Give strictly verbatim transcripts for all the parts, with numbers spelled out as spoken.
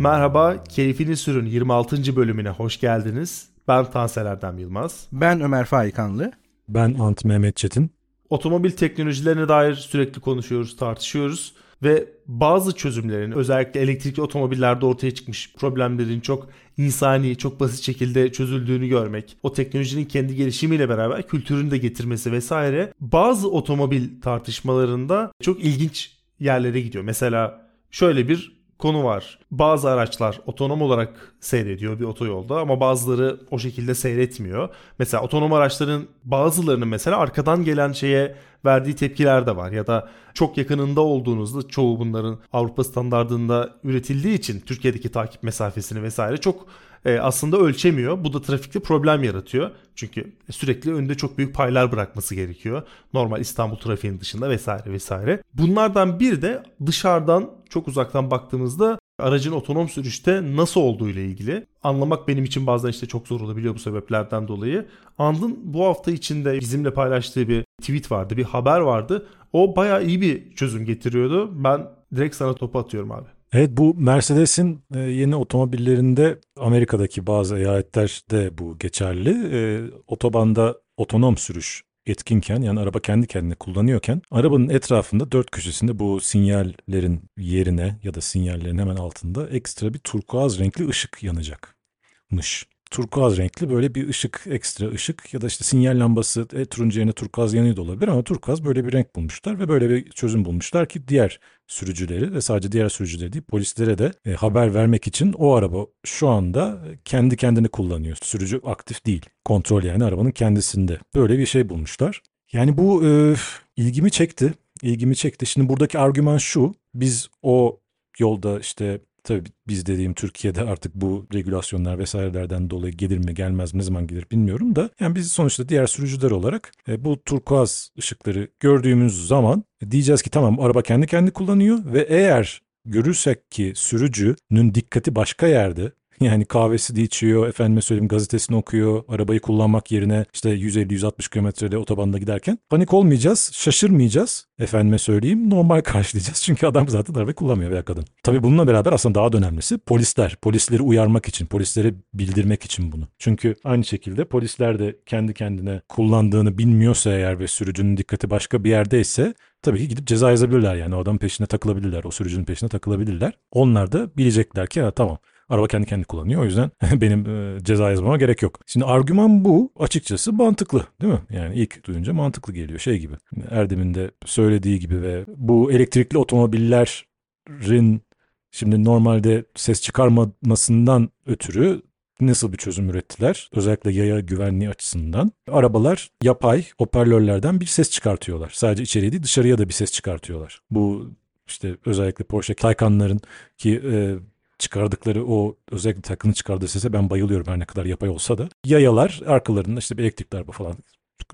Merhaba, Keyfini Sürün yirmi altıncı bölümüne hoş geldiniz. Ben Tanselerden Yılmaz. Ben Ömer Faik Hanlı. Ben Ant Mehmet Çetin. Otomobil teknolojilerine dair sürekli konuşuyoruz, tartışıyoruz ve bazı çözümlerin, özellikle elektrikli otomobillerde ortaya çıkmış problemlerin çok insani, çok basit şekilde çözüldüğünü görmek, o teknolojinin kendi gelişimiyle beraber kültürünü de getirmesi vesaire bazı otomobil tartışmalarında çok ilginç yerlere gidiyor. Mesela şöyle bir konu var. Bazı araçlar otonom olarak seyrediyor bir otoyolda ama bazıları o şekilde seyretmiyor. Mesela otonom araçların bazılarının mesela arkadan gelen şeye verdiği tepkiler de var. Ya da çok yakınında olduğunuzda, çoğu bunların Avrupa standardında üretildiği için Türkiye'deki takip mesafesini vesaire çok e, aslında ölçemiyor. Bu da trafikte problem yaratıyor. Çünkü sürekli önünde çok büyük paylar bırakması gerekiyor. Normal İstanbul trafiğinin dışında vesaire vesaire. Bunlardan bir de dışarıdan çok uzaktan baktığımızda aracın otonom sürüşte nasıl olduğu ile ilgili. Anlamak benim için bazen işte çok zor olabiliyor bu sebeplerden dolayı. And'ın bu hafta içinde bizimle paylaştığı bir tweet vardı, bir haber vardı. O bayağı iyi bir çözüm getiriyordu. Ben direkt sana topu atıyorum abi. Evet, bu Mercedes'in yeni otomobillerinde Amerika'daki bazı eyaletlerde bu geçerli. Otobanda otonom sürüş etkinken, yani araba kendi kendine kullanıyorken, arabanın etrafında dört köşesinde bu sinyallerin yerine ya da sinyallerin hemen altında ekstra bir turkuaz renkli ışık yanacakmış. Turkuaz renkli böyle bir ışık, ekstra ışık ya da işte sinyal lambası e, turuncu yerine turkuaz yanıyor da olabilir ama turkuaz böyle bir renk bulmuşlar ve böyle bir çözüm bulmuşlar ki diğer sürücüleri ve sadece diğer sürücüleri değil, polislere de e, haber vermek için o araba şu anda kendi kendini kullanıyor. Sürücü aktif değil. Kontrol yani arabanın kendisinde. Böyle bir şey bulmuşlar. Yani bu e, ilgimi çekti. İlgimi çekti. Şimdi buradaki argüman şu. Biz o yolda işte... Tabii biz dediğim Türkiye'de artık bu regülasyonlar vesairelerden dolayı gelir mi gelmez mi, ne zaman gelir bilmiyorum da. Yani biz sonuçta diğer sürücüler olarak e, bu turkuaz ışıkları gördüğümüz zaman e, diyeceğiz ki tamam, araba kendi kendi kullanıyor ve eğer görürsek ki sürücünün dikkati başka yerde, yani kahvesi de içiyor, efendime söyleyeyim gazetesini okuyor, arabayı kullanmak yerine işte yüz elli yüz altmış kilometrede otobanda giderken panik olmayacağız, şaşırmayacağız, efendime söyleyeyim normal karşılayacağız. Çünkü adam zaten arabayı kullanmıyor veya kadın. Tabii bununla beraber aslında daha da önemlisi polisler, polisleri uyarmak için, polislere bildirmek için bunu. Çünkü aynı şekilde polisler de kendi kendine kullandığını bilmiyorsa eğer ve sürücünün dikkati başka bir yerdeyse tabii ki gidip ceza yazabilirler, yani o adamın peşine takılabilirler, o sürücünün peşine takılabilirler. Onlar da bilecekler ki ha, tamam. Araba kendi kendini kullanıyor. O yüzden benim ceza yazmama gerek yok. Şimdi argüman bu. Açıkçası mantıklı değil mi? Yani ilk duyunca mantıklı geliyor. Şey gibi. Erdem'in de söylediği gibi ve bu elektrikli otomobillerin şimdi normalde ses çıkarmamasından ötürü nasıl bir çözüm ürettiler? Özellikle yaya güvenliği açısından. Arabalar yapay hoparlörlerden bir ses çıkartıyorlar. Sadece içeriye değil, dışarıya da bir ses çıkartıyorlar. Bu işte özellikle Porsche Taycan'ların ki... E, çıkardıkları o özellikle takının çıkardığı sese ben bayılıyorum her ne kadar yapay olsa da. Yayalar arkalarında işte bir elektrikli araba falan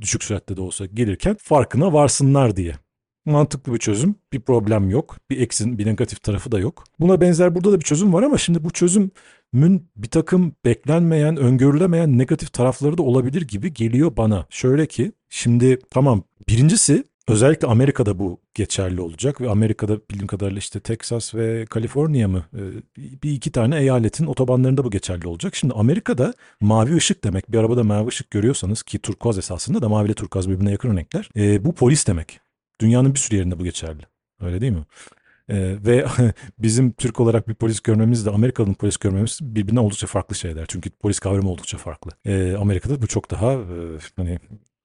düşük süratte de olsa gelirken farkına varsınlar diye. Mantıklı bir çözüm. Bir problem yok. Bir eksin, bir negatif tarafı da yok. Buna benzer burada da bir çözüm var ama şimdi bu çözümün bir takım beklenmeyen, öngörülemeyen negatif tarafları da olabilir gibi geliyor bana. Şöyle ki şimdi tamam, birincisi özellikle Amerika'da bu geçerli olacak ve Amerika'da bildiğim kadarıyla işte Texas ve Kaliforniya mı bir iki tane eyaletin otobanlarında bu geçerli olacak. Şimdi Amerika'da mavi ışık demek, bir arabada mavi ışık görüyorsanız ki turkuaz esasında da mavi ile turkuaz birbirine yakın renkler, e, bu polis demek. Dünyanın bir sürü yerinde bu geçerli, öyle değil mi? Ee, ve bizim Türk olarak bir polis görmemizle Amerikalı'nın polis görmemiz birbirinden oldukça farklı şeyler. Çünkü polis kavramı oldukça farklı. Ee, Amerika'da bu çok daha e, hani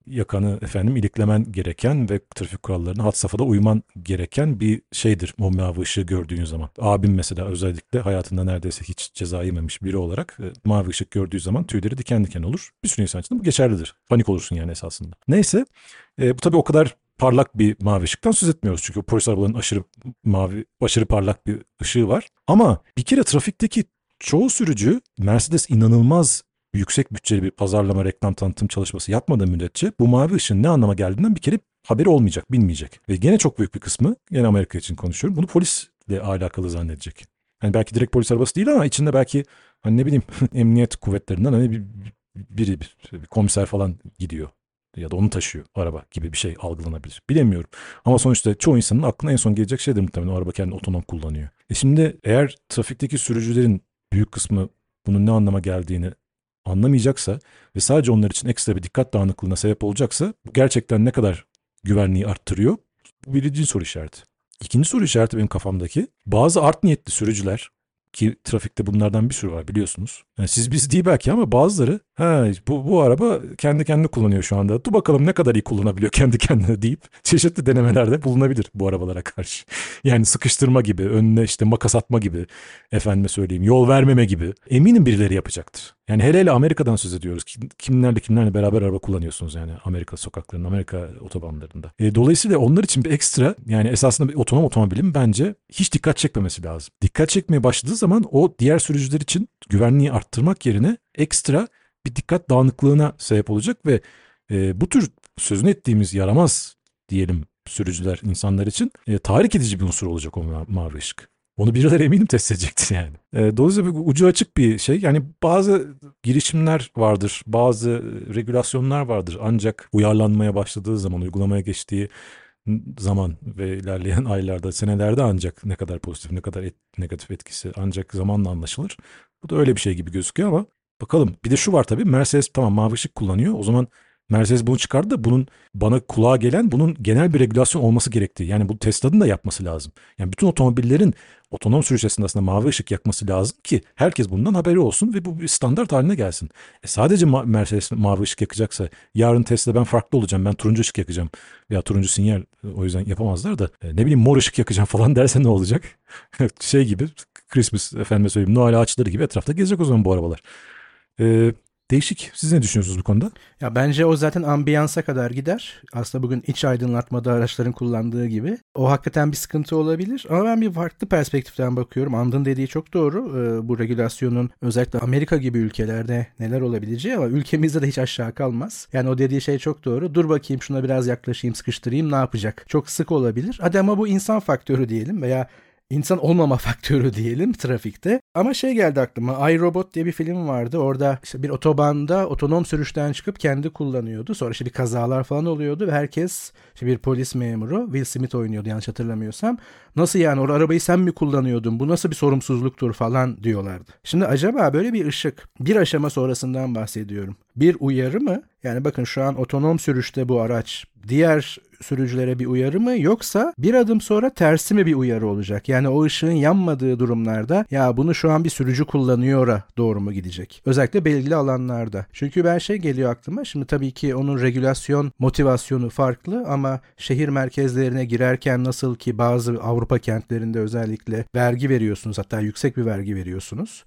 yakanı efendim iliklemen gereken ve trafik kurallarına had safhada uyman gereken bir şeydir o mavi ışığı gördüğün zaman. Abim mesela özellikle hayatında neredeyse hiç ceza yememiş biri olarak e, mavi ışık gördüğü zaman tüyleri diken diken olur. Bir sürü insan için bu geçerlidir. Panik olursun yani esasında. Neyse e, bu tabii o kadar parlak bir mavi ışıktan söz etmiyoruz. Çünkü polis arabalarının aşırı mavi, aşırı parlak bir ışığı var. Ama bir kere trafikteki çoğu sürücü, Mercedes inanılmaz yüksek bütçeli bir pazarlama, reklam, tanıtım çalışması yapmadığı müddetçe bu mavi ışığın ne anlama geldiğinden bir kere haberi olmayacak, bilmeyecek. Ve gene çok büyük bir kısmı, gene Amerika için konuşuyorum, bunu polisle alakalı zannedecek. Yani belki direkt polis arabası değil ama içinde belki hani ne bileyim emniyet kuvvetlerinden hani bir, biri bir, bir komiser falan gidiyor. ya da onu taşıyor araba gibi bir şey algılanabilir. Bilemiyorum. Ama sonuçta çoğu insanın aklına en son gelecek şeydir muhtemelen. O araba kendini otonom kullanıyor. E şimdi eğer trafikteki sürücülerin büyük kısmı bunun ne anlama geldiğini anlamayacaksa ve sadece onlar için ekstra bir dikkat dağınıklığına sebep olacaksa bu gerçekten ne kadar güvenliği arttırıyor? Bu birinci soru işareti. İkinci soru işareti benim kafamdaki, bazı art niyetli sürücüler ki trafikte bunlardan bir sürü var biliyorsunuz. Yani siz biz değil belki ama bazıları ha bu, bu araba kendi kendine kullanıyor şu anda. Dur bakalım ne kadar iyi kullanabiliyor kendi kendine deyip çeşitli denemelerde bulunabilir bu arabalara karşı. Yani sıkıştırma gibi, önüne işte makas atma gibi, efendime söyleyeyim yol vermeme gibi eminim birileri yapacaktır. Yani hele hele Amerika'dan söz ediyoruz. Kimlerle kimlerle beraber araba kullanıyorsunuz yani Amerika sokaklarında, Amerika otobanlarında. E, dolayısıyla onlar için bir ekstra yani esasında bir otonom otomobilin bence hiç dikkat çekmemesi lazım. Dikkat çekmeye başladığı zaman o diğer sürücüler için güvenliği arttırmak yerine ekstra bir dikkat dağınıklığına sebep olacak ve e, bu tür sözünü ettiğimiz yaramaz diyelim sürücüler insanlar için e, tahrik edici bir unsur olacak o ma- mavi ışık. Onu birileri eminim test edecektir yani. E, dolayısıyla ucu açık bir şey. Yani bazı girişimler vardır, bazı regülasyonlar vardır. Ancak uyarlanmaya başladığı zaman, uygulamaya geçtiği zaman ve ilerleyen aylarda, senelerde ancak ne kadar pozitif, ne kadar et, negatif etkisi ancak zamanla anlaşılır. Bu da öyle bir şey gibi gözüküyor ama bakalım. Bir de şu var tabii, Mercedes tamam mavi ışık kullanıyor. O zaman Mercedes bunu çıkardı da bunun bana kulağa gelen bunun genel bir regülasyon olması gerektiği. Yani bu Tesla'nın da yapması lazım. Yani bütün otomobillerin otonom sürüş esnasında mavi ışık yakması lazım ki herkes bundan haberi olsun ve bu bir standart haline gelsin. E sadece ma- Mercedes mavi ışık yakacaksa yarın Tesla ben farklı olacağım, ben turuncu ışık yakacağım. Ya turuncu sinyal o yüzden yapamazlar da e, ne bileyim mor ışık yakacağım falan derse ne olacak? Şey gibi Christmas efendime söyleyeyim Noel ağaçları gibi etrafta gezecek o zaman bu arabalar. Eee. Değişik. Siz ne düşünüyorsunuz bu konuda? Ya bence o zaten ambiyansa kadar gider. Aslında bugün iç aydınlatmada araçların kullandığı gibi. O hakikaten bir sıkıntı olabilir. Ama ben bir farklı perspektiften bakıyorum. Andın dediği çok doğru. Ee, bu regülasyonun özellikle Amerika gibi ülkelerde neler olabileceği ama ülkemizde de hiç aşağı kalmaz. Yani o dediği şey çok doğru. Dur bakayım şuna biraz yaklaşayım, sıkıştırayım ne yapacak? Çok sık olabilir. Hadi ama bu insan faktörü diyelim veya İnsan olmama faktörü diyelim trafikte. Ama şey geldi aklıma. iRobot diye bir film vardı. Orada işte bir otobanda otonom sürüşten çıkıp kendi kullanıyordu. Sonra işte bir kazalar falan oluyordu ve herkes işte bir polis memuru Will Smith oynuyordu yanlış hatırlamıyorsam. Nasıl yani o arabayı sen mi kullanıyordun? Bu nasıl bir sorumsuzluktur falan diyorlardı. Şimdi acaba böyle bir ışık bir aşama sonrasından bahsediyorum. Bir uyarı mı? Yani bakın şu an otonom sürüşte bu araç diğer sürücülere bir uyarı mı yoksa bir adım sonra tersi mi bir uyarı olacak? Yani o ışığın yanmadığı durumlarda ya bunu şu an bir sürücü kullanıyor'a doğru mu gidecek? Özellikle belirli alanlarda. Çünkü ben şey geliyor aklıma. Şimdi tabii ki onun regülasyon motivasyonu farklı ama şehir merkezlerine girerken nasıl ki bazı Avrupa kentlerinde özellikle vergi veriyorsunuz, hatta yüksek bir vergi veriyorsunuz.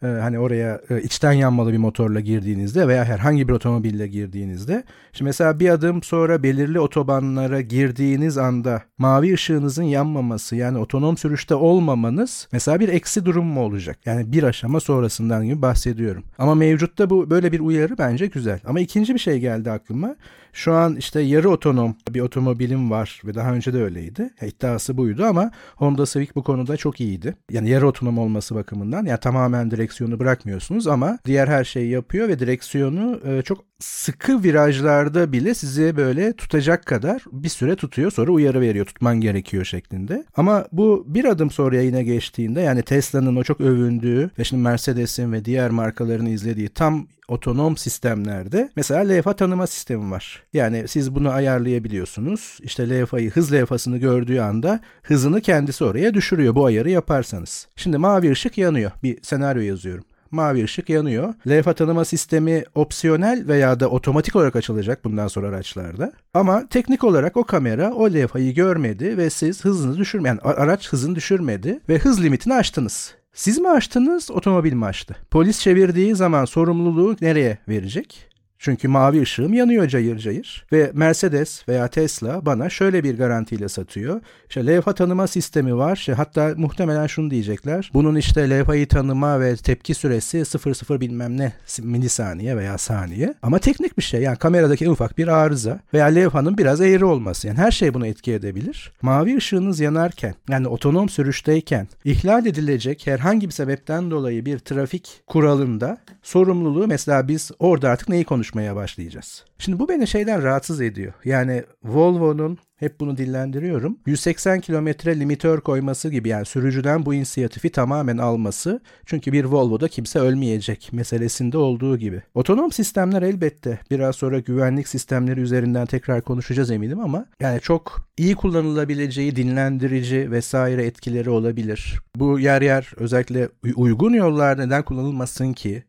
Hani oraya içten yanmalı bir motorla girdiğinizde veya herhangi bir otomobille girdiğinizde. Şimdi mesela bir adım sonra belirli otobanlara girdiğiniz anda mavi ışığınızın yanmaması yani otonom sürüşte olmamanız mesela bir eksi durum mu olacak? Yani bir aşama sonrasından gibi bahsediyorum. Ama mevcutta bu böyle bir uyarı bence güzel. Ama ikinci bir şey geldi aklıma. Şu an işte yarı otonom bir otomobilim var ve daha önce de öyleydi. Ya, iddiası buydu ama Honda Civic bu konuda çok iyiydi. Yani yarı otonom olması bakımından ya yani tamamen direkt direksiyonu bırakmıyorsunuz ama diğer her şeyi yapıyor ve direksiyonu çok sıkı virajlarda bile sizi böyle tutacak kadar bir süre tutuyor, sonra uyarı veriyor tutman gerekiyor şeklinde. Ama bu bir adım sonraya yine geçtiğinde yani Tesla'nın o çok övündüğü ve şimdi Mercedes'in ve diğer markaların izlediği tam otonom sistemlerde mesela L F A tanıma sistemi var. Yani siz bunu ayarlayabiliyorsunuz. İşte L F A'yı hız L F A'sını gördüğü anda hızını kendisi oraya düşürüyor bu ayarı yaparsanız. Şimdi mavi ışık yanıyor. Bir senaryo yazıyorum. Mavi ışık yanıyor. L F A tanıma sistemi opsiyonel veya da otomatik olarak açılacak bundan sonra araçlarda. Ama teknik olarak o kamera o L F A'yı görmedi ve siz hızını düşürme, yani araç hızını düşürmedi ve hız limitini aştınız. Siz mi açtınız, otomobil mi açtı? Polis çevirdiği zaman sorumluluğu nereye verecek? Çünkü mavi ışığım yanıyor cayır cayır. Ve Mercedes veya Tesla bana şöyle bir garantiyle satıyor. İşte L F A tanıma sistemi var. İşte hatta muhtemelen şunu diyecekler. Bunun işte L F A'yı tanıma ve tepki süresi sıfır nokta sıfır bilmem ne milisaniye veya saniye. Ama teknik bir şey. Yani kameradaki ufak bir arıza veya L F A'nın biraz eğri olması. Yani her şey bunu etki edebilir. Mavi ışığınız yanarken yani otonom sürüşteyken ihlal edilecek herhangi bir sebepten dolayı bir trafik kuralında sorumluluğu mesela biz orada artık neyi konuşuyoruz? konuşmaya başlayacağız. Şimdi bu beni şeyden rahatsız ediyor. Yani Volvo'nun, hep bunu dillendiriyorum, yüz seksen kilometre limitör koyması gibi, yani sürücüden bu inisiyatifi tamamen alması. Çünkü bir Volvo'da kimse ölmeyecek meselesinde olduğu gibi. Otonom sistemler elbette, biraz sonra güvenlik sistemleri üzerinden tekrar konuşacağız eminim, ama yani çok iyi kullanılabileceği, dinlendirici vesaire etkileri olabilir. Bu yer yer özellikle uygun yollar neden kullanılmasın ki?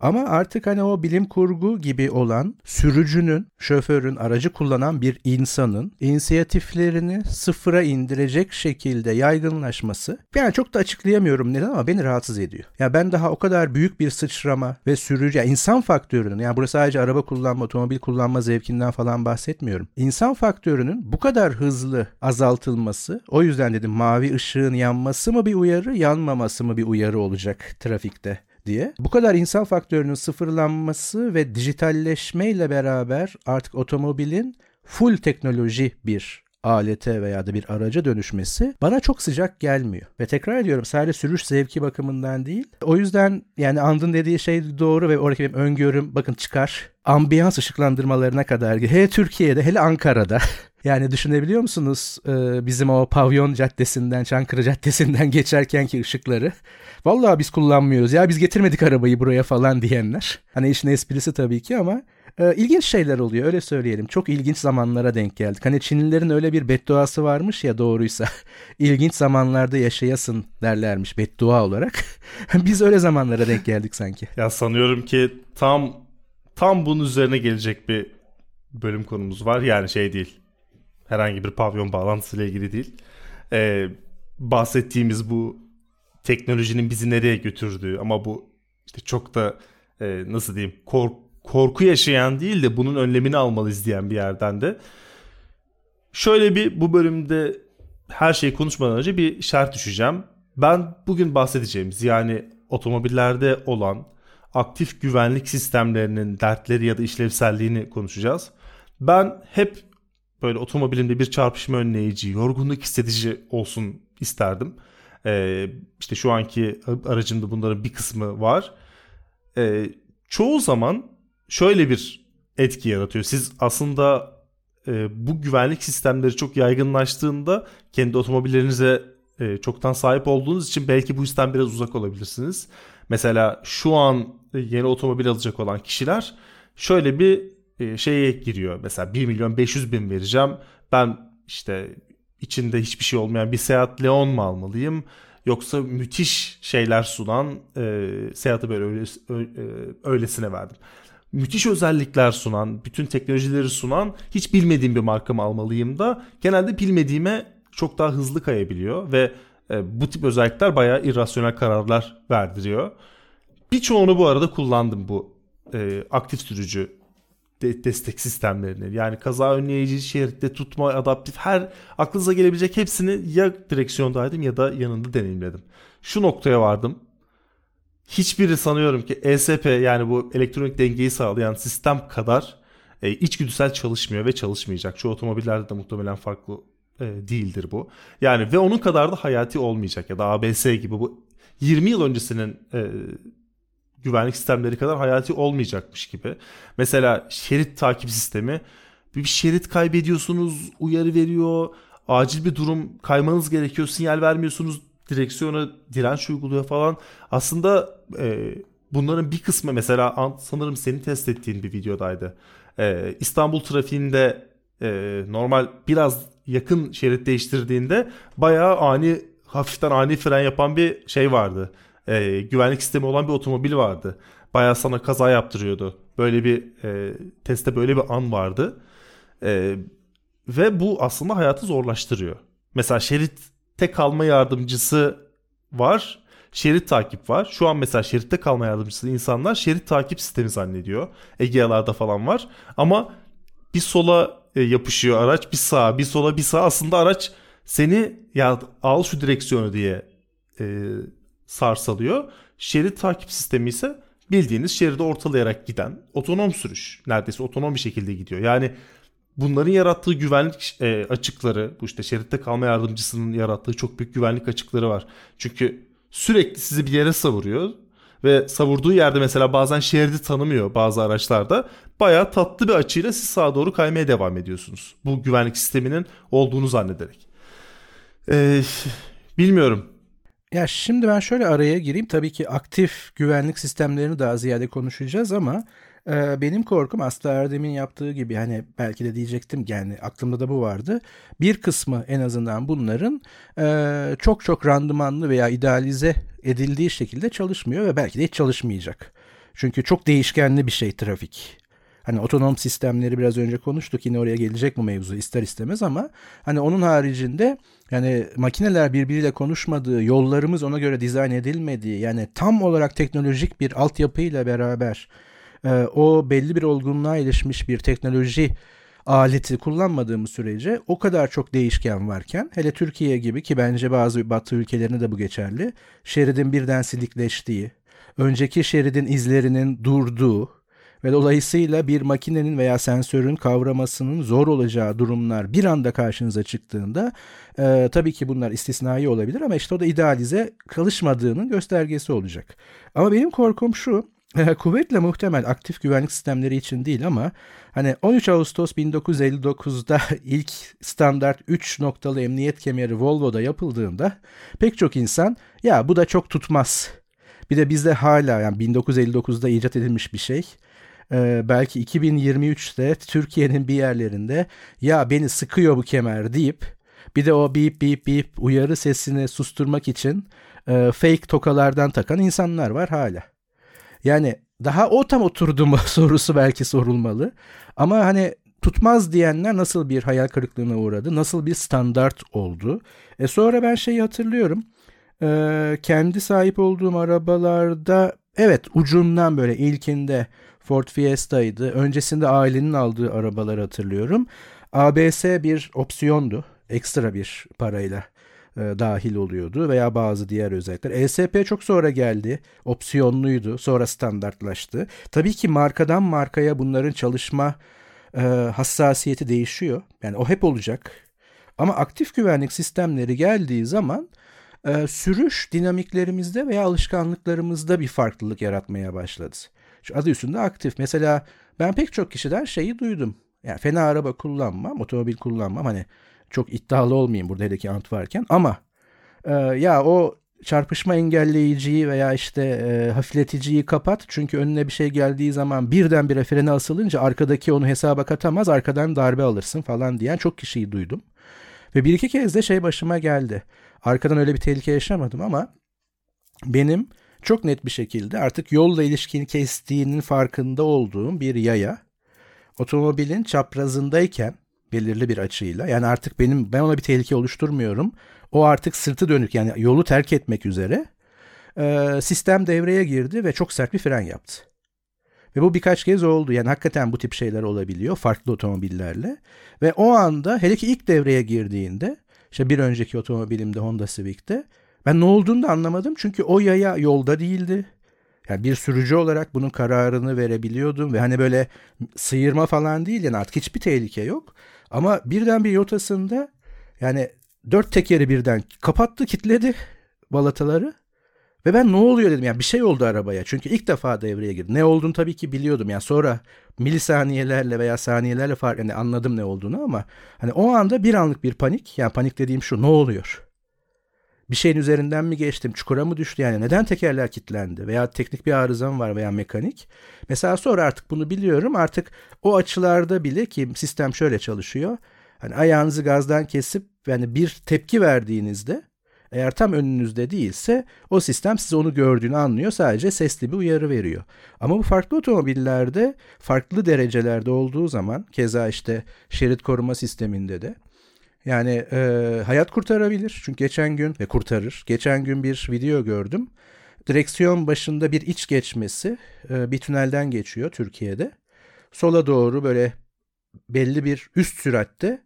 Ama artık hani o bilim kurgu gibi olan sürücünün, şoförün, aracı kullanan bir insanın inisiyatiflerini sıfıra indirecek şekilde yaygınlaşması, yani çok da açıklayamıyorum neden ama beni rahatsız ediyor. Ya ben daha o kadar büyük bir sıçrama ve sürücü, yani insan faktörünün, yani burası sadece araba kullanma, otomobil kullanma zevkinden falan bahsetmiyorum. İnsan faktörünün bu kadar hızlı azaltılması, o yüzden dedim mavi ışığın yanması mı bir uyarı, yanmaması mı bir uyarı olacak trafikte diye. Bu kadar insan faktörünün sıfırlanması ve dijitalleşmeyle beraber artık otomobilin full teknoloji bir alete veya da bir araca dönüşmesi bana çok sıcak gelmiyor. Ve tekrar ediyorum, sadece sürüş zevki bakımından değil. O yüzden yani Andın dediği şey doğru ve oradaki benim öngörüm, bakın çıkar, ambiyans ışıklandırmalarına kadar. Hele Türkiye'de, hele Ankara'da. Yani düşünebiliyor musunuz bizim o Pavyon Caddesi'nden, Çankırı Caddesi'nden geçerkenki ışıkları? Vallahi biz kullanmıyoruz ya, biz getirmedik arabayı buraya falan diyenler. Hani işin esprisi tabii ki ama ilginç şeyler oluyor, öyle söyleyelim. Çok ilginç zamanlara denk geldik. Hani Çinlilerin öyle bir bedduası varmış ya, doğruysa. İlginç zamanlarda yaşayasın derlermiş beddua olarak. Biz öyle zamanlara denk geldik sanki. Ya sanıyorum ki tam tam bunun üzerine gelecek bir bölüm konumuz var. Yani şey değil, herhangi bir pavyon bağlantısıyla ilgili değil. Ee, bahsettiğimiz bu teknolojinin bizi nereye götürdüğü, ama bu işte çok da e, nasıl diyeyim, kork, korku yaşayan değil de bunun önlemini almalıyız diyen bir yerden de. Şöyle bir, bu bölümde her şeyi konuşmadan önce bir şart düşeceğim. Ben bugün bahsedeceğimiz, yani otomobillerde olan aktif güvenlik sistemlerinin dertleri ya da işlevselliğini konuşacağız. Ben hep böyle otomobilinde bir çarpışma önleyici, yorgunluk hissedici olsun isterdim. Ee, işte şu anki aracımda bunların bir kısmı var. Ee, çoğu zaman şöyle bir etki yaratıyor. Siz aslında e, bu güvenlik sistemleri çok yaygınlaştığında kendi otomobillerinize e, çoktan sahip olduğunuz için belki bu yüzden biraz uzak olabilirsiniz. Mesela şu an yeni otomobil alacak olan kişiler şöyle bir şeye giriyor. Mesela bir milyon beş yüz bin vereceğim, ben işte içinde hiçbir şey olmayan bir Seat Leon mu almalıyım, yoksa müthiş şeyler sunan e, Seat'ı böyle öyle, ö, e, öylesine verdim, müthiş özellikler sunan, bütün teknolojileri sunan hiç bilmediğim bir marka mı almalıyım da genelde bilmediğime çok daha hızlı kayabiliyor ve e, bu tip özellikler bayağı irrasyonel kararlar verdiriyor. Birçoğunu bu arada kullandım, bu e, aktif sürücü destek sistemlerini. Yani kaza önleyici, şeritte tutma, adaptif, her aklınıza gelebilecek hepsini ya direksiyondaydım ya da yanında deneyimledim. Şu noktaya vardım, hiçbiri sanıyorum ki E S P, yani bu elektronik dengeyi sağlayan sistem kadar e, içgüdüsel çalışmıyor ve çalışmayacak. Çoğu otomobillerde de muhtemelen farklı e, değildir bu. Yani ve onun kadar da hayati olmayacak, ya da A B S gibi bu yirmi yıl öncesinin e, güvenlik sistemleri kadar hayati olmayacakmış gibi. Mesela şerit takip sistemi, bir şerit kaybediyorsunuz uyarı veriyor, acil bir durum, kaymanız gerekiyor, sinyal vermiyorsunuz, direksiyona direnç uyguluyor falan. Aslında e, bunların bir kısmı, mesela sanırım senin test ettiğin bir videodaydı. E, İstanbul trafiğinde e, normal biraz yakın şerit değiştirdiğinde bayağı ani, hafiften ani fren yapan bir şey vardı. E, güvenlik sistemi olan bir otomobil vardı. Bayağı sana kaza yaptırıyordu. Böyle bir e, testte böyle bir an vardı. E, ve bu aslında hayatı zorlaştırıyor. Mesela şeritte kalma yardımcısı var, şerit takip var. Şu an mesela şeritte kalma yardımcısı insanlar şerit takip sistemi zannediyor. Egea'larda falan var. Ama bir sola e, yapışıyor araç, bir sağa, bir sola, bir sağa. Aslında araç seni, ya al şu direksiyonu diye E, sarsalıyor. Şerit takip sistemi ise bildiğiniz şeridi ortalayarak giden otonom sürüş. Neredeyse otonom bir şekilde gidiyor. Yani bunların yarattığı güvenlik e, açıkları, bu işte şeritte kalma yardımcısının yarattığı çok büyük güvenlik açıkları var. Çünkü sürekli sizi bir yere savuruyor ve savurduğu yerde mesela bazen şeridi tanımıyor bazı araçlarda. Bayağı tatlı bir açıyla siz sağa doğru kaymaya devam ediyorsunuz. Bu güvenlik sisteminin olduğunu zannederek. Ee, bilmiyorum. Ya şimdi ben şöyle araya gireyim. Tabii ki aktif güvenlik sistemlerini daha ziyade konuşacağız ama e, benim korkum aslında Erdem'in yaptığı gibi, hani belki de diyecektim yani, aklımda da bu vardı. Bir kısmı en azından bunların e, çok çok randımanlı veya idealize edildiği şekilde çalışmıyor ve belki de hiç çalışmayacak. Çünkü çok değişkenli bir şey trafik. Hani otonom sistemleri biraz önce konuştuk, yine oraya gelecek bu mevzu ister istemez ama hani onun haricinde yani makineler birbiriyle konuşmadığı, yollarımız ona göre dizayn edilmediği, yani tam olarak teknolojik bir altyapıyla beraber e, o belli bir olgunluğa erişmiş bir teknoloji aleti kullanmadığımız sürece o kadar çok değişken varken, hele Türkiye gibi, ki bence bazı Batı ülkelerinde de bu geçerli, şeridin birden silikleştiği, önceki şeridin izlerinin durduğu ve dolayısıyla bir makinenin veya sensörün kavramasının zor olacağı durumlar bir anda karşınıza çıktığında e, tabii ki bunlar istisnai olabilir ama işte o da idealize çalışmadığının göstergesi olacak. Ama benim korkum şu, e, kuvvetle muhtemel aktif güvenlik sistemleri için değil ama hani on üç Ağustos bin dokuz yüz elli dokuzda ilk standart üç noktalı emniyet kemeri Volvo'da yapıldığında pek çok insan ya bu da çok tutmaz. Bir de bizde hala yani bin dokuz yüz elli dokuzda icat edilmiş bir şey. Ee, belki iki bin yirmi üçte Türkiye'nin bir yerlerinde ya beni sıkıyor bu kemer deyip bir de o bip bip bip uyarı sesini susturmak için e, fake tokalardan takan insanlar var hala. Yani daha o tam oturdu mu sorusu belki sorulmalı. Ama hani tutmaz diyenler nasıl bir hayal kırıklığına uğradı? Nasıl bir standart oldu? E sonra ben şeyi hatırlıyorum. Ee, kendi sahip olduğum arabalarda evet ucundan böyle ilkinde Ford Fiesta'ydı. Öncesinde ailenin aldığı arabaları hatırlıyorum. A B S bir opsiyondu. Ekstra bir parayla e, dahil oluyordu veya bazı diğer özellikler. E S P çok sonra geldi. Opsiyonluydu. Sonra standartlaştı. Tabii ki markadan markaya bunların çalışma e, hassasiyeti değişiyor. Yani o hep olacak. Ama aktif güvenlik sistemleri geldiği zaman e, sürüş dinamiklerimizde veya alışkanlıklarımızda bir farklılık yaratmaya başladı. Adı üstünde aktif. Mesela ben pek çok kişiden şeyi duydum. Yani fena araba kullanmam, otomobil kullanmam. Hani çok iddialı olmayayım burada, hele ki ant varken. Ama e, ya o çarpışma engelleyiciyi veya işte e, hafifleticiyi kapat. Çünkü önüne bir şey geldiği zaman birdenbire frene asılınca arkadaki onu hesaba katamaz. Arkadan darbe alırsın falan diyen çok kişiyi duydum. Ve bir iki kez de şey başıma geldi. Arkadan öyle bir tehlike yaşamadım ama benim çok net bir şekilde artık yolla ilişkini kestiğinin farkında olduğum bir yaya otomobilin çaprazındayken belirli bir açıyla, yani artık benim ben ona bir tehlike oluşturmuyorum. O artık sırtı dönük, yani yolu terk etmek üzere e, sistem devreye girdi ve çok sert bir fren yaptı. Ve bu birkaç kez oldu. Yani hakikaten bu tip şeyler olabiliyor farklı otomobillerle ve o anda, hele ki ilk devreye girdiğinde, işte bir önceki otomobilimde Honda Civic'te, ben ne olduğunu da anlamadım çünkü o yaya yolda değildi. Yani bir sürücü olarak bunun kararını verebiliyordum ve hani böyle sıyırma falan değil, yani artık hiçbir tehlike yok. Ama birden bir yotasında yani dört tekeri birden kapattı, kilitledi balataları ve ben ne oluyor dedim, yani bir şey oldu arabaya çünkü ilk defa devreye girdi. Ne olduğunu tabii ki biliyordum, yani sonra milisaniyelerle veya saniyelerle fark, yani anladım ne olduğunu ama hani o anda bir anlık bir panik, yani panik dediğim şu, ne oluyor? Bir şeyin üzerinden mi geçtim? Çukura mı düştü? Yani neden tekerler kilitlendi? Veya teknik bir arızam var veya mekanik. Mesela sonra artık bunu biliyorum. Artık o açılarda bile, ki sistem şöyle çalışıyor. Hani ayağınızı gazdan kesip yani bir tepki verdiğinizde, eğer tam önünüzde değilse o sistem size onu gördüğünü anlıyor. Sadece sesli bir uyarı veriyor. Ama bu farklı otomobillerde farklı derecelerde olduğu zaman, keza işte şerit koruma sisteminde de, yani e, hayat kurtarabilir. Çünkü geçen gün ve kurtarır. Geçen gün bir video gördüm. Direksiyon başında bir iç geçmesi, e, bir tünelden geçiyor Türkiye'de. Sola doğru böyle belli bir üst süratte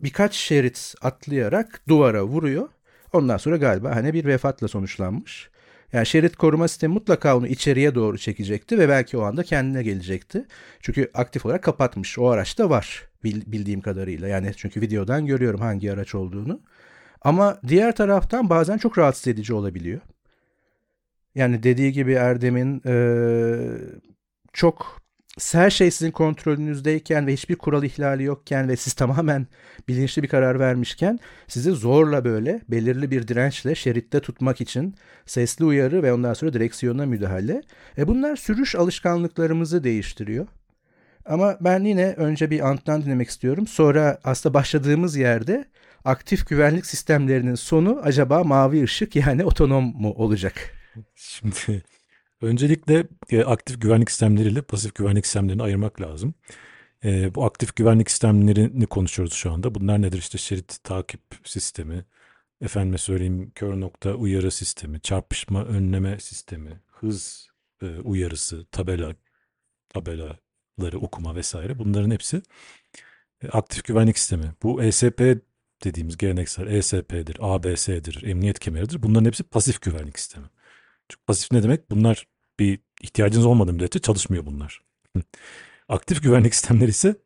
birkaç şerit atlayarak duvara vuruyor. Ondan sonra galiba hani bir vefatla sonuçlanmış. Yani şerit koruma sistemi mutlaka onu içeriye doğru çekecekti ve belki o anda kendine gelecekti. Çünkü aktif olarak kapatmış. O araç da var bildiğim kadarıyla. Yani çünkü videodan görüyorum hangi araç olduğunu. Ama diğer taraftan bazen çok rahatsız edici olabiliyor. Yani dediği gibi Erdem'in ee, çok her şey sizin kontrolünüzdeyken ve hiçbir kural ihlali yokken ve siz tamamen bilinçli bir karar vermişken sizi zorla böyle belirli bir dirençle şeritte tutmak için sesli uyarı ve ondan sonra direksiyona müdahale. E bunlar sürüş alışkanlıklarımızı değiştiriyor. Ama ben yine önce bir Ant'tan dinlemek istiyorum. Sonra aslında başladığımız yerde aktif güvenlik sistemlerinin sonu acaba mavi ışık yani otonom mu olacak? Şimdi öncelikle e, aktif güvenlik sistemleriyle pasif güvenlik sistemlerini ayırmak lazım. E, bu aktif güvenlik sistemlerini konuşuyoruz şu anda. Bunlar nedir? İşte şerit takip sistemi, efendime söyleyeyim kör nokta uyarı sistemi, çarpışma önleme sistemi, hız e, uyarısı, tabela, tabelaları okuma vesaire. Bunların hepsi e, aktif güvenlik sistemi. Bu E S P dediğimiz geleneksel E S P'dir, A B S'dir, emniyet kemeridir. Bunların hepsi pasif güvenlik sistemi. Çünkü pasif ne demek? Bunlar bir ihtiyacınız olmadığı müddetçe çalışmıyor bunlar. Aktif güvenlik sistemleri ise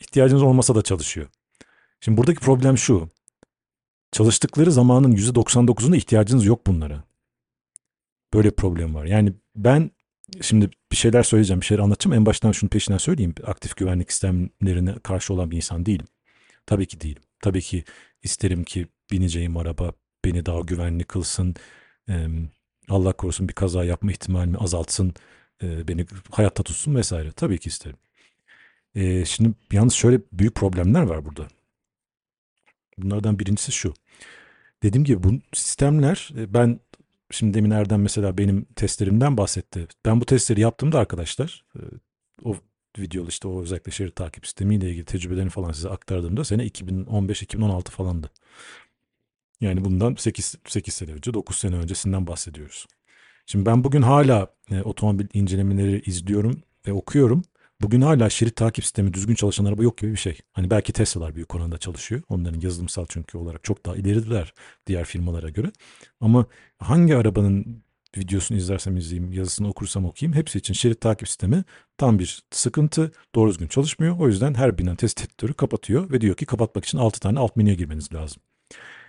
ihtiyacınız olmasa da çalışıyor. Şimdi buradaki problem şu. Çalıştıkları zamanın yüzde doksan dokuzuna ihtiyacınız yok bunlara. Böyle bir problem var. Yani ben şimdi bir şeyler söyleyeceğim, bir şeyler anlatacağım. En baştan şunun peşinden söyleyeyim. Aktif güvenlik sistemlerine karşı olan bir insan değilim. Tabii ki değilim. Tabii ki isterim ki bineceğim araba beni daha güvenli kılsın. Ee, Allah korusun bir kaza yapma ihtimalimi azaltsın, e, beni hayatta tutsun vesaire. Tabii ki isterim. E, şimdi yalnız şöyle büyük problemler var burada. Bunlardan birincisi şu. Dediğim gibi bu sistemler, e, ben şimdi demin Erdem mesela benim testlerimden bahsetti. Ben bu testleri yaptığımda arkadaşlar, e, o videolu işte o özellikle şerit takip sistemiyle ilgili tecrübelerini falan size aktardığımda sene iki bin on beş iki bin on altı falandı. Yani bundan sekiz, sekiz sene önce, dokuz sene öncesinden bahsediyoruz. Şimdi ben bugün hala e, otomobil incelemeleri izliyorum ve okuyorum. Bugün hala şerit takip sistemi düzgün çalışan araba yok gibi bir şey. Hani belki Tesla'lar büyük oranda çalışıyor. Onların yazılımsal çünkü olarak çok daha ileridiler diğer firmalara göre. Ama hangi arabanın videosunu izlersem izleyeyim, yazısını okursam okuyayım, hepsi için şerit takip sistemi tam bir sıkıntı, doğru düzgün çalışmıyor. O yüzden her binen test editörü kapatıyor ve diyor ki kapatmak için altı tane alt menüye girmeniz lazım.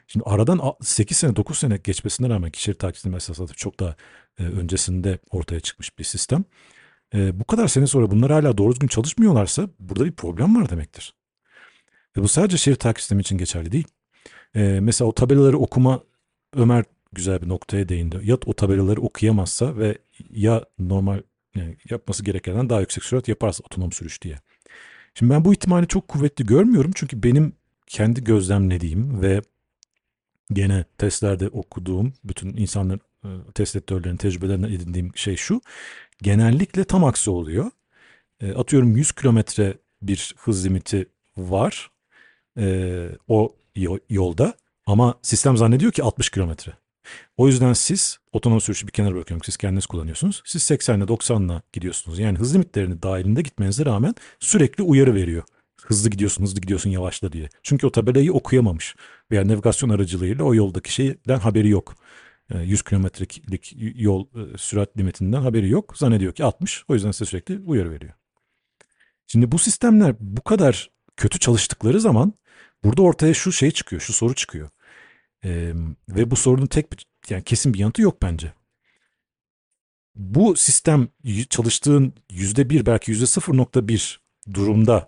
Şimdi aradan sekiz sene dokuz sene geçmesine rağmen ki şerit takip sistemi esasında çok daha e, öncesinde ortaya çıkmış bir sistem. E, bu kadar sene sonra bunlar hala doğru düzgün çalışmıyorlarsa burada bir problem var demektir. E, bu sadece şerit takip sistemi için geçerli değil. E, mesela o tabelaları okuma Ömer güzel bir noktaya değindi. Ya o tabelaları okuyamazsa ve ya normal yani yapması gerekenden daha yüksek sürat yaparsa otonom sürüş diye. Şimdi ben bu ihtimali çok kuvvetli görmüyorum çünkü benim kendi gözlemlediğim ve gene testlerde okuduğum, bütün insanların, test editörlerinin tecrübelerinden edindiğim şey şu. Genellikle tam aksi oluyor. E, atıyorum yüz kilometre bir hız limiti var e, o yolda ama sistem zannediyor ki altmış kilometre. O yüzden siz otonom sürüşü bir kenara bırakıyorum siz kendiniz kullanıyorsunuz. Siz seksenle doksanla gidiyorsunuz. Yani hız limitlerini dahilinde gitmenize rağmen sürekli uyarı veriyor. Hızlı gidiyorsun, hızlı gidiyorsun, yavaşla diye. Çünkü o tabelayı okuyamamış. Veya yani navigasyon aracılığıyla o yoldaki şeyden haberi yok. yüz kilometrelik yol sürat limitinden haberi yok. Zannediyor ki altmış. O yüzden size sürekli uyarı veriyor. Şimdi bu sistemler bu kadar kötü çalıştıkları zaman burada ortaya şu şey çıkıyor, şu soru çıkıyor. Ee, ve bu sorunun tek bir, yani kesin bir yanıtı yok bence. Bu sistem çalıştığın yüzde bir belki yüzde sıfır nokta bir durumda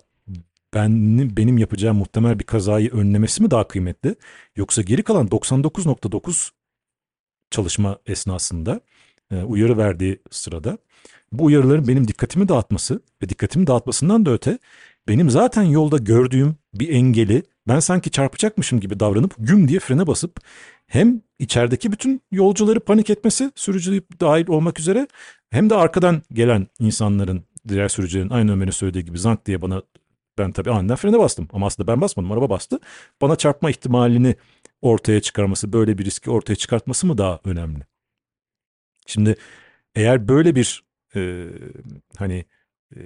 Ben, benim yapacağım muhtemel bir kazayı önlemesi mi daha kıymetli? Yoksa geri kalan doksan dokuz nokta dokuz çalışma esnasında uyarı verdiği sırada bu uyarıların benim dikkatimi dağıtması ve dikkatimi dağıtmasından da öte benim zaten yolda gördüğüm bir engeli ben sanki çarpacakmışım gibi davranıp güm diye frene basıp hem içerideki bütün yolcuları panik etmesi sürücü dahil olmak üzere hem de arkadan gelen insanların diğer sürücülerin aynı Ömer'in söylediği gibi zank diye bana ben tabii aniden frene bastım ama aslında ben basmadım araba bastı. Bana çarpma ihtimalini ortaya çıkarması böyle bir riski ortaya çıkartması mı daha önemli? Şimdi eğer böyle bir e, hani e,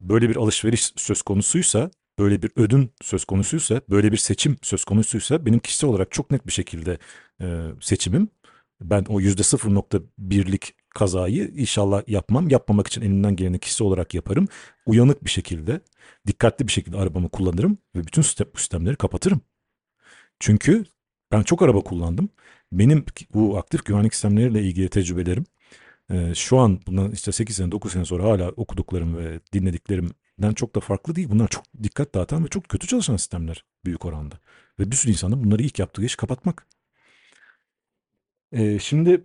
böyle bir alışveriş söz konusuysa böyle bir ödün söz konusuysa böyle bir seçim söz konusuysa benim kişisel olarak çok net bir şekilde e, seçimim. Ben o yüzde sıfır nokta birlik kazayı inşallah yapmam. Yapmamak için elimden geleni kişisel olarak yaparım. Uyanık bir şekilde, dikkatli bir şekilde arabamı kullanırım ve bütün sistemleri kapatırım. Çünkü ben çok araba kullandım. Benim bu aktif güvenlik sistemleriyle ilgili tecrübelerim e, şu an bundan işte sekiz sene dokuz sene sonra hala okuduklarım ve dinlediklerimden çok da farklı değil. Bunlar çok dikkat dağıtan ve çok kötü çalışan sistemler büyük oranda. Ve bir sürü insanın bunları ilk yaptığı iş kapatmak. E, şimdi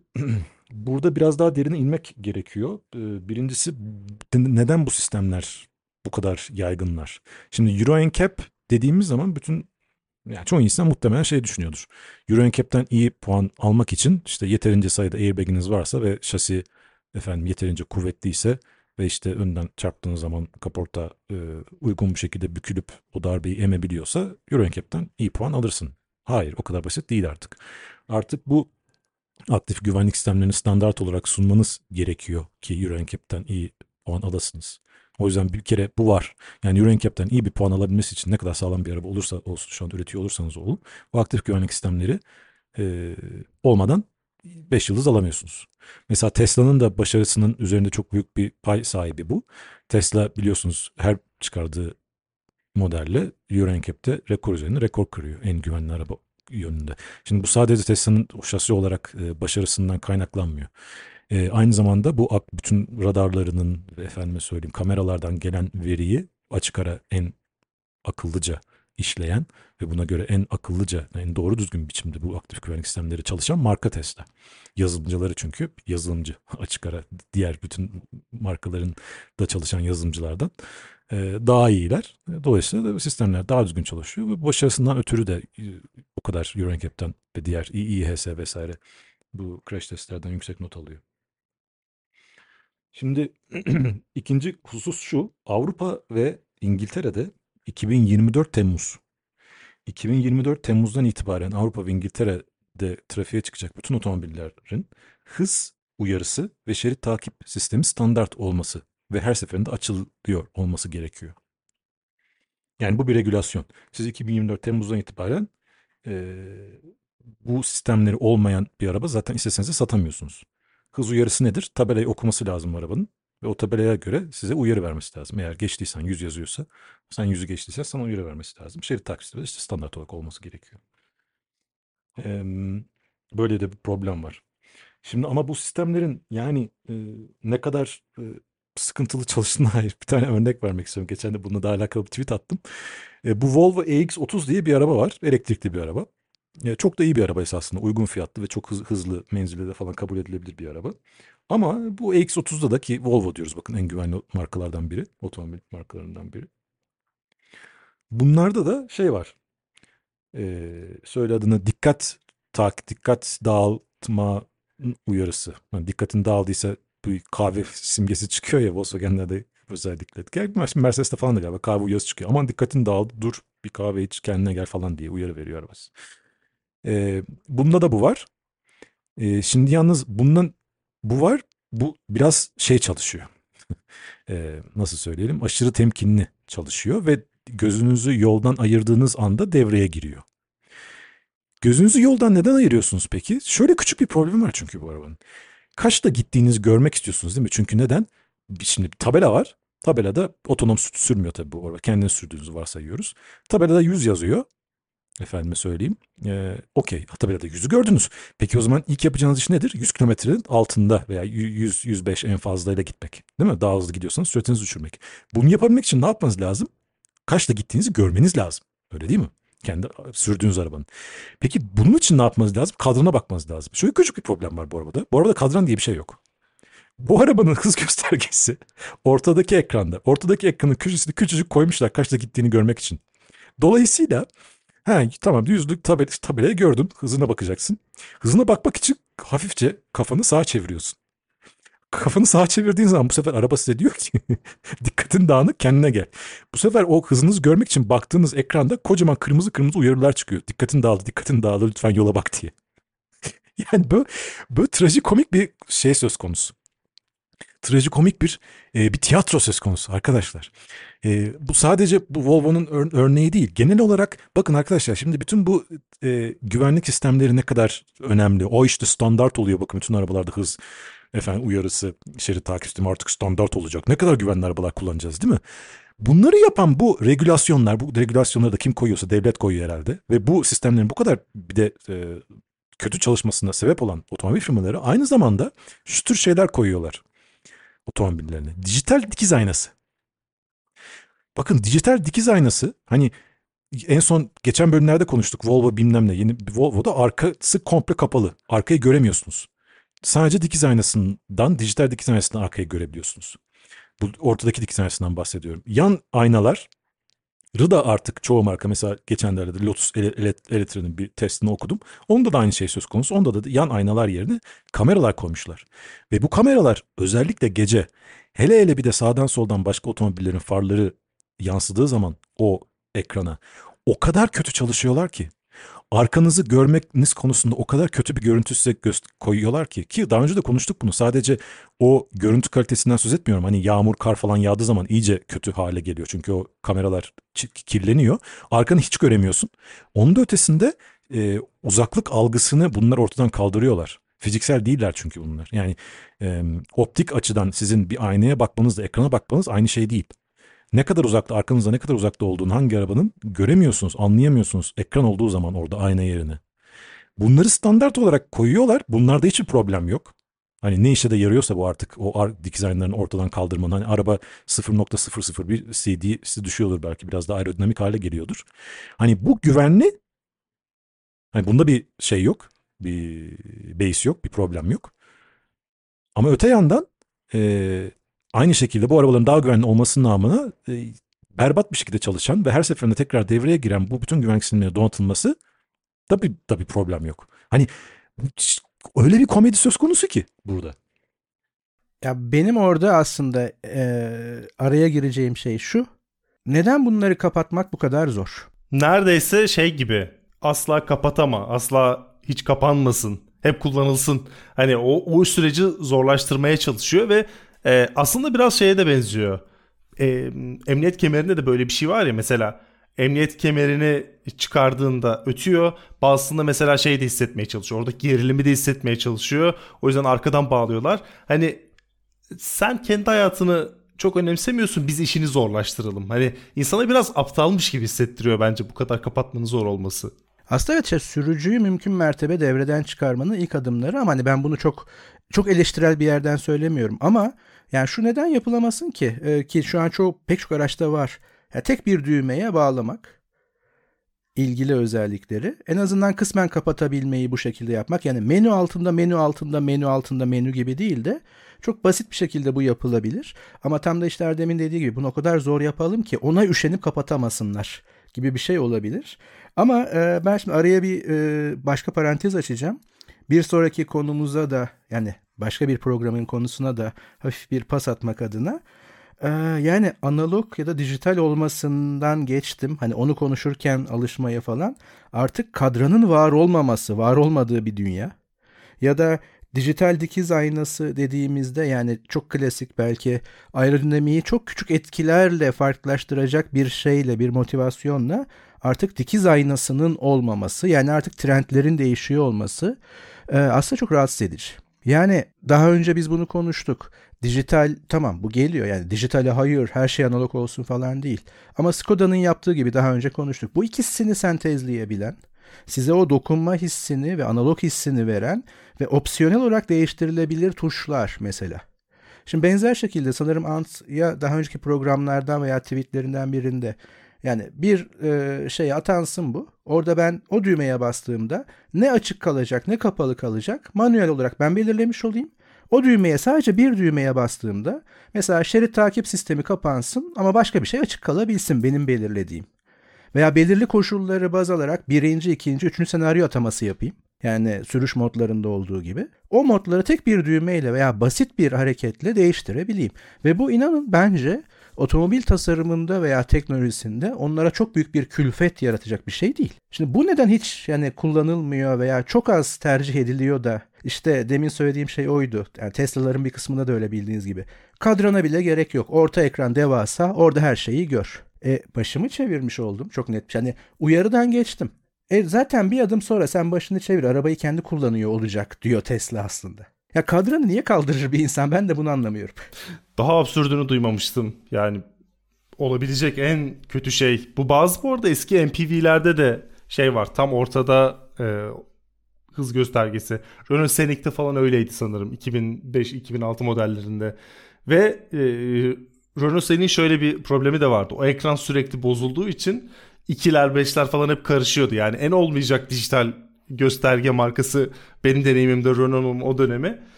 burada biraz daha derine inmek gerekiyor. E, birincisi neden bu sistemler bu kadar yaygınlar? Şimdi Euro NCAP dediğimiz zaman bütün yani çoğu insan muhtemelen şey düşünüyordur. Euro NCAP'ten iyi puan almak için işte yeterince sayıda airbag'iniz varsa ve şasi efendim yeterince kuvvetliyse ve işte önden çarptığınız zaman kaporta e, uygun bir şekilde bükülüp o darbeyi emebiliyorsa Euro NCAP'ten iyi puan alırsın. Hayır, o kadar basit değil artık. Artık bu aktif güvenlik sistemlerini standart olarak sunmanız gerekiyor ki Euro NCAP'ten iyi puan alasınız. O yüzden bir kere bu var. Yani Euro NCAP'ten iyi bir puan alabilmesi için ne kadar sağlam bir araba olursa olsun, şu an üretiyor olursanız olun, bu aktif güvenlik sistemleri e, olmadan beş yıldız alamıyorsunuz. Mesela Tesla'nın da başarısının üzerinde çok büyük bir pay sahibi bu. Tesla biliyorsunuz her çıkardığı modelle Euro NCAP'te rekor üzerine rekor kırıyor en güvenli araba yönünde. Şimdi bu sadece Tesla'nın şasi olarak e, başarısından kaynaklanmıyor. E, aynı zamanda bu bütün radarlarının ve efendime söyleyeyim kameralardan gelen veriyi açık ara en akıllıca işleyen ve buna göre en akıllıca, en doğru düzgün biçimde bu aktif güvenlik sistemleri çalışan marka Tesla. Yazılımcıları çünkü yazılımcı açık ara diğer bütün markaların da çalışan yazılımcılardan e, daha iyiler. Dolayısıyla da sistemler daha düzgün çalışıyor ve başarısından ötürü de e, o kadar Euro NCAP'ten ve diğer I I H S vesaire bu crash testlerden yüksek not alıyor. Şimdi ikinci husus şu, Avrupa ve İngiltere'de iki bin yirmi dört Temmuz iki bin yirmi dört Temmuz'dan itibaren Avrupa ve İngiltere'de trafiğe çıkacak bütün otomobillerin hız uyarısı ve şerit takip sistemi standart olması ve her seferinde açılıyor olması gerekiyor. Yani bu bir regülasyon. Siz iki bin yirmi dört Temmuz'dan itibaren e, bu sistemleri olmayan bir araba zaten isteseniz de satamıyorsunuz. Hız uyarısı nedir? Tabelayı okuması lazım arabanın ve o tabelaya göre size uyarı vermesi lazım. Eğer geçtiysen yüz yazıyorsa, sen yüzü geçtiysen sana uyarı vermesi lazım. Şerit taksisi de işte standart olarak olması gerekiyor. Ee, böyle de bir problem var. Şimdi ama bu sistemlerin yani e, ne kadar e, sıkıntılı çalıştığına dair bir tane örnek vermek istiyorum. Geçen de bununla da alakalı bir tweet attım. E, bu Volvo E X otuz diye bir araba var. Elektrikli bir araba. Çok da iyi bir araba esasında. Uygun fiyatlı ve çok hızlı menzilde de falan kabul edilebilir bir araba. Ama bu E X otuzda da ki Volvo diyoruz bakın en güvenli markalardan biri. Otomobil markalarından biri. Bunlarda da şey var. Ee, söyle adına dikkat tak, dikkat dağıltma uyarısı. Yani dikkatin dağıldıysa bir kahve simgesi çıkıyor ya Volkswagen'lerde özellikle. Mercedes'te falan da galiba kahve uyarısı çıkıyor. Aman dikkatin dağıldı, dur bir kahve iç kendine gel falan diye uyarı veriyor arabası. Ee, bunda da bu var. Ee, şimdi yalnız bundan bu var. Bu biraz şey çalışıyor. ee, nasıl söyleyelim? Aşırı temkinli çalışıyor ve gözünüzü yoldan ayırdığınız anda devreye giriyor. Gözünüzü yoldan neden ayırıyorsunuz peki? Şöyle küçük bir problem var çünkü bu arabanın. Kaçta gittiğinizi görmek istiyorsunuz değil mi? Çünkü neden? Şimdi tabela var. Tabelada otonom sürmüyor tabii bu araba. Kendini sürdüğünüzü varsayıyoruz. Tabelada yüz yazıyor. Efendime söyleyeyim. Ee, Okey. Tabelada yüzü gördünüz. Peki o zaman ilk yapacağınız iş nedir? yüz kilometrenin altında veya yüz yüz beş en fazlayla gitmek. Değil mi? Daha hızlı gidiyorsanız süratinizi düşürmek. Bunu yapabilmek için ne yapmanız lazım? Kaçta gittiğinizi görmeniz lazım. Öyle değil mi? Kendi sürdüğünüz arabanın. Peki bunun için ne yapmanız lazım? Kadrona bakmanız lazım. Şöyle küçük bir problem var bu arabada. Bu arabada kadran diye bir şey yok. Bu arabanın hız göstergesi ortadaki ekranda. Ortadaki ekranın köşesini küçücük koymuşlar kaçta gittiğini görmek için. Dolayısıyla he, tamam yüzlük tabel tabelayı gördüm. Hızına bakacaksın. Hızına bakmak için hafifçe kafanı sağa çeviriyorsun. Kafanı sağa çevirdiğin zaman bu sefer araba size diyor ki dikkatin dağınık kendine gel. Bu sefer o hızınızı görmek için baktığınız ekranda kocaman kırmızı kırmızı uyarılar çıkıyor. Dikkatin dağıldı, dikkatin dağıldı lütfen yola bak diye. Yani böyle, böyle trajikomik bir şey söz konusu. Trajikomik bir e, bir tiyatro söz konusu arkadaşlar. E, bu sadece bu Volvo'nun ör, örneği değil. Genel olarak bakın arkadaşlar şimdi bütün bu e, güvenlik sistemleri ne kadar önemli. O işte standart oluyor bakın bütün arabalarda hız efendim uyarısı, şerit takip sistemi artık standart olacak. Ne kadar güvenli arabalar kullanacağız değil mi? Bunları yapan bu regülasyonlar, bu regülasyonları da kim koyuyorsa devlet koyuyor herhalde. Ve bu sistemlerin bu kadar bir de e, kötü çalışmasına sebep olan otomobil firmaları aynı zamanda şu tür şeyler koyuyorlar otomobillerine. Dijital dikiz aynası. Bakın dijital dikiz aynası, hani en son geçen bölümlerde konuştuk Volvo bilmem ne, yeni Volvo'da arkası komple kapalı. Arkayı göremiyorsunuz. Sadece dikiz aynasından, dijital dikiz aynasından arkayı görebiliyorsunuz. Bu ortadaki dikiz aynasından bahsediyorum. Yan aynalar da artık çoğu marka, mesela geçenlerde de Lotus Elektrik'in bir testini okudum. Onda da aynı şey söz konusu. Onda da yan aynalar yerine kameralar koymuşlar. Ve bu kameralar özellikle gece, hele hele bir de sağdan soldan başka otomobillerin farları yansıdığı zaman o ekrana o kadar kötü çalışıyorlar ki, arkanızı görmeniz konusunda o kadar kötü bir görüntü size koyuyorlar ki, ki daha önce de konuştuk bunu, sadece o görüntü kalitesinden söz etmiyorum, hani yağmur kar falan yağdığı zaman iyice kötü hale geliyor çünkü o kameralar kirleniyor, arkanı hiç göremiyorsun. Onun da ötesinde e, uzaklık algısını bunlar ortadan kaldırıyorlar. Fiziksel değiller çünkü bunlar, yani e, optik açıdan sizin bir aynaya bakmanızla ekrana bakmanız aynı şey değil. Ne kadar uzakta, arkanızda ne kadar uzakta olduğunu, hangi arabanın göremiyorsunuz, anlayamıyorsunuz ekran olduğu zaman orada ayna yerine. Bunları standart olarak koyuyorlar. Bunlarda hiçbir problem yok. Hani ne işe de yarıyorsa bu artık, o dikiz aynalarını ortadan kaldırmanın. Hani araba sıfır nokta sıfır sıfır bir C D'si düşüyordur belki, biraz daha aerodinamik hale geliyordur. Hani bu güvenli. Hani bunda bir şey yok. Bir beis yok, bir problem yok. Ama öte yandan Ee, aynı şekilde bu arabaların daha güvenli olmasının namına e, berbat bir şekilde çalışan ve her seferinde tekrar devreye giren bu bütün güvenliksinimlerine donatılması da bir, da bir problem yok. Hani öyle bir komedi söz konusu ki burada. Ya benim orada aslında e, araya gireceğim şey şu. Neden bunları kapatmak bu kadar zor? Neredeyse şey gibi, asla kapatama, asla hiç kapanmasın, hep kullanılsın. Hani o, o süreci zorlaştırmaya çalışıyor ve Ee, aslında biraz şeye de benziyor. Ee, emniyet kemerinde de böyle bir şey var ya, mesela emniyet kemerini çıkardığında ötüyor. Bazısında mesela şey de hissetmeye çalışıyor. Oradaki gerilimi de hissetmeye çalışıyor. O yüzden arkadan bağlıyorlar. Hani sen kendi hayatını çok önemsemiyorsun, biz işini zorlaştıralım. Hani insana biraz aptalmış gibi hissettiriyor bence bu kadar kapatmanın zor olması. Aslında evet, şey, sürücüyü mümkün mertebe devreden çıkarmanın ilk adımları, ama hani ben bunu çok çok eleştirel bir yerden söylemiyorum ama yani şu neden yapılamasın ki ee, ki şu an çok pek çok araçta var. Yani tek bir düğmeye bağlamak ilgili özellikleri, en azından kısmen kapatabilmeyi bu şekilde yapmak, yani menü altında menü altında menü altında menü gibi değil de çok basit bir şekilde bu yapılabilir. Ama tam da işte Erdem'in dediği gibi bunu o kadar zor yapalım ki ona üşenip kapatamasınlar gibi bir şey olabilir. Ama e, ben şimdi araya bir e, başka parantez açacağım. Bir sonraki konumuza da, yani başka bir programın konusuna da hafif bir pas atmak adına. E, yani analog ya da dijital olmasından geçtim. Hani onu konuşurken alışmaya falan. Artık kadranın var olmaması, var olmadığı bir dünya. Ya da dijital dikiz aynası dediğimizde, yani çok klasik, belki aerodinamiği çok küçük etkilerle farklılaştıracak bir şeyle, bir motivasyonla artık dikiz aynasının olmaması, yani artık trendlerin değişiyor olması e, aslında çok rahatsız edici. Yani daha önce biz bunu konuştuk. Dijital, tamam bu geliyor, yani dijitale hayır, her şey analog olsun falan değil. Ama Skoda'nın yaptığı gibi daha önce konuştuk. Bu ikisini sentezleyebilen, size o dokunma hissini ve analog hissini veren ve opsiyonel olarak değiştirilebilir tuşlar mesela. Şimdi benzer şekilde sanırım Ant'ya daha önceki programlardan veya tweetlerinden birinde, yani bir e, şeye atansın bu. Orada ben o düğmeye bastığımda ne açık kalacak ne kapalı kalacak manuel olarak ben belirlemiş olayım. O düğmeye, sadece bir düğmeye bastığımda mesela şerit takip sistemi kapansın ama başka bir şey açık kalabilsin benim belirlediğim. Veya belirli koşulları baz alarak birinci, ikinci, üçüncü senaryo ataması yapayım. Yani sürüş modlarında olduğu gibi. O modları tek bir düğmeyle veya basit bir hareketle değiştirebileyim. Ve bu, inanın bence otomobil tasarımında veya teknolojisinde onlara çok büyük bir külfet yaratacak bir şey değil. Şimdi bu neden hiç yani kullanılmıyor veya çok az tercih ediliyor da, işte demin söylediğim şey oydu. Yani Tesla'ların bir kısmında da öyle, bildiğiniz gibi. Kadrana bile gerek yok. Orta ekran devasa, orada her şeyi gör. E, başımı çevirmiş oldum çok net. Yani uyarıdan geçtim. E, zaten bir adım sonra sen başını çevir, arabayı kendi kullanıyor olacak diyor Tesla aslında. Ya kadranı niye kaldırır bir insan, ben de bunu anlamıyorum. Daha absürdünü duymamıştım. Yani olabilecek en kötü şey. Bu bazı bu arada eski M P V'lerde de şey var. Tam ortada e, hız göstergesi. Renault Senic'te falan öyleydi sanırım, iki bin beş iki bin altı modellerinde. Ve e, Renault Senic'in şöyle bir problemi de vardı. O ekran sürekli bozulduğu için ikiler beşler falan hep karışıyordu. Yani en olmayacak dijital gösterge markası benim deneyimimde Renault'un o dönemi.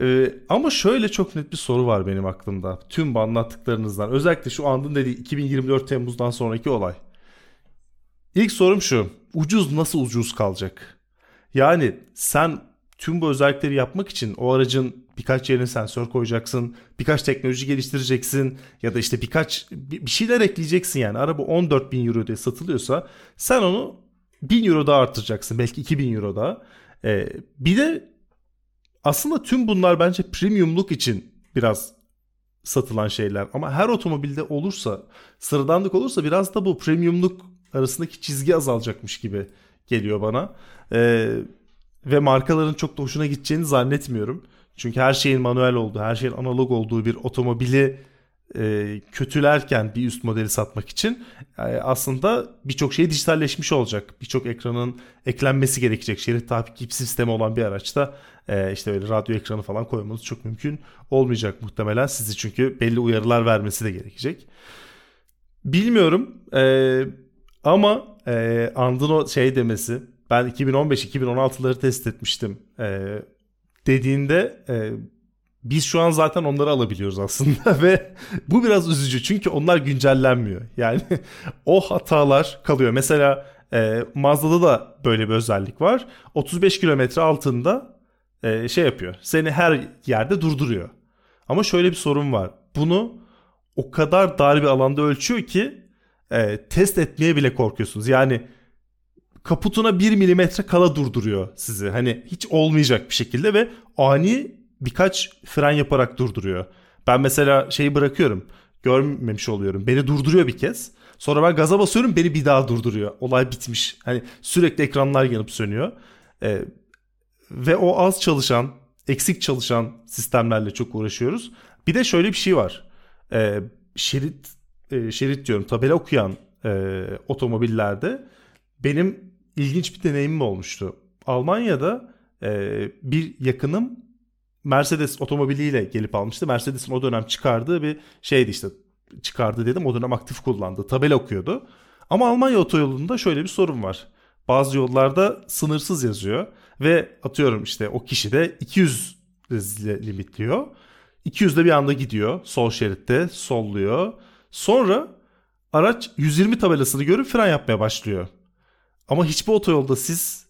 Ee, ama şöyle çok net bir soru var benim aklımda. Tüm bu anlattıklarınızdan, özellikle şu andın dediği iki bin yirmi dört Temmuz'dan sonraki olay. İlk sorum şu: ucuz nasıl ucuz kalacak? Yani sen tüm bu özellikleri yapmak için o aracın birkaç yerine sensör koyacaksın, birkaç teknoloji geliştireceksin ya da işte birkaç bir şeyler ekleyeceksin. Yani araba on dört bin euro diye satılıyorsa sen onu bin euro daha artıracaksın, belki iki bin euro daha. Ee, bir de aslında tüm bunlar bence premiumluk için biraz satılan şeyler. Ama her otomobilde olursa, sıradanlık olursa biraz da bu premiumluk arasındaki çizgi azalacakmış gibi geliyor bana. Ee, ve markaların çok da hoşuna gideceğini zannetmiyorum. Çünkü her şeyin manuel olduğu, her şeyin analog olduğu bir otomobili e, kötülerken bir üst modeli satmak için e, aslında birçok şey dijitalleşmiş olacak. Birçok ekranın eklenmesi gerekecek. Şerit takip sistemi olan bir araçta e, işte böyle radyo ekranı falan koymanız çok mümkün olmayacak muhtemelen sizi. Çünkü belli uyarılar vermesi de gerekecek. Bilmiyorum e, ama e, andın o şey demesi, ben iki bin on beş iki bin on altıları test etmiştim e, dediğinde e, biz şu an zaten onları alabiliyoruz aslında ve bu biraz üzücü çünkü onlar güncellenmiyor. Yani o hatalar kalıyor. Mesela e, Mazda'da da böyle bir özellik var. otuz beş kilometre altında e, şey yapıyor. Seni her yerde durduruyor. Ama şöyle bir sorun var. Bunu o kadar dar bir alanda ölçüyor ki e, test etmeye bile korkuyorsunuz. Yani kaputuna bir milimetre kala durduruyor sizi. Hani hiç olmayacak bir şekilde ve ani birkaç fren yaparak durduruyor. Ben mesela şeyi bırakıyorum, görmemiş oluyorum. Beni durduruyor bir kez. Sonra ben gaza basıyorum, beni bir daha durduruyor. Olay bitmiş. Hani sürekli ekranlar yanıp sönüyor. Ee, ve o az çalışan, eksik çalışan sistemlerle çok uğraşıyoruz. Bir de şöyle bir şey var. Ee, şerit e, şerit diyorum, tabela okuyan e, otomobillerde benim ilginç bir deneyimim olmuştu. Almanya'da e, bir yakınım Mercedes otomobiliyle gelip almıştı. Mercedes'in o dönem çıkardığı bir şeydi işte. Çıkardı dedim, o dönem aktif kullandı. Tabela okuyordu. Ama Almanya otoyolunda şöyle bir sorun var. Bazı yollarda sınırsız yazıyor. Ve atıyorum işte o kişi de iki yüz limitliyor. iki yüzde bir anda gidiyor. Sol şeritte solluyor. Sonra araç yüz yirmi tabelasını görüp fren yapmaya başlıyor. Ama hiçbir otoyolda siz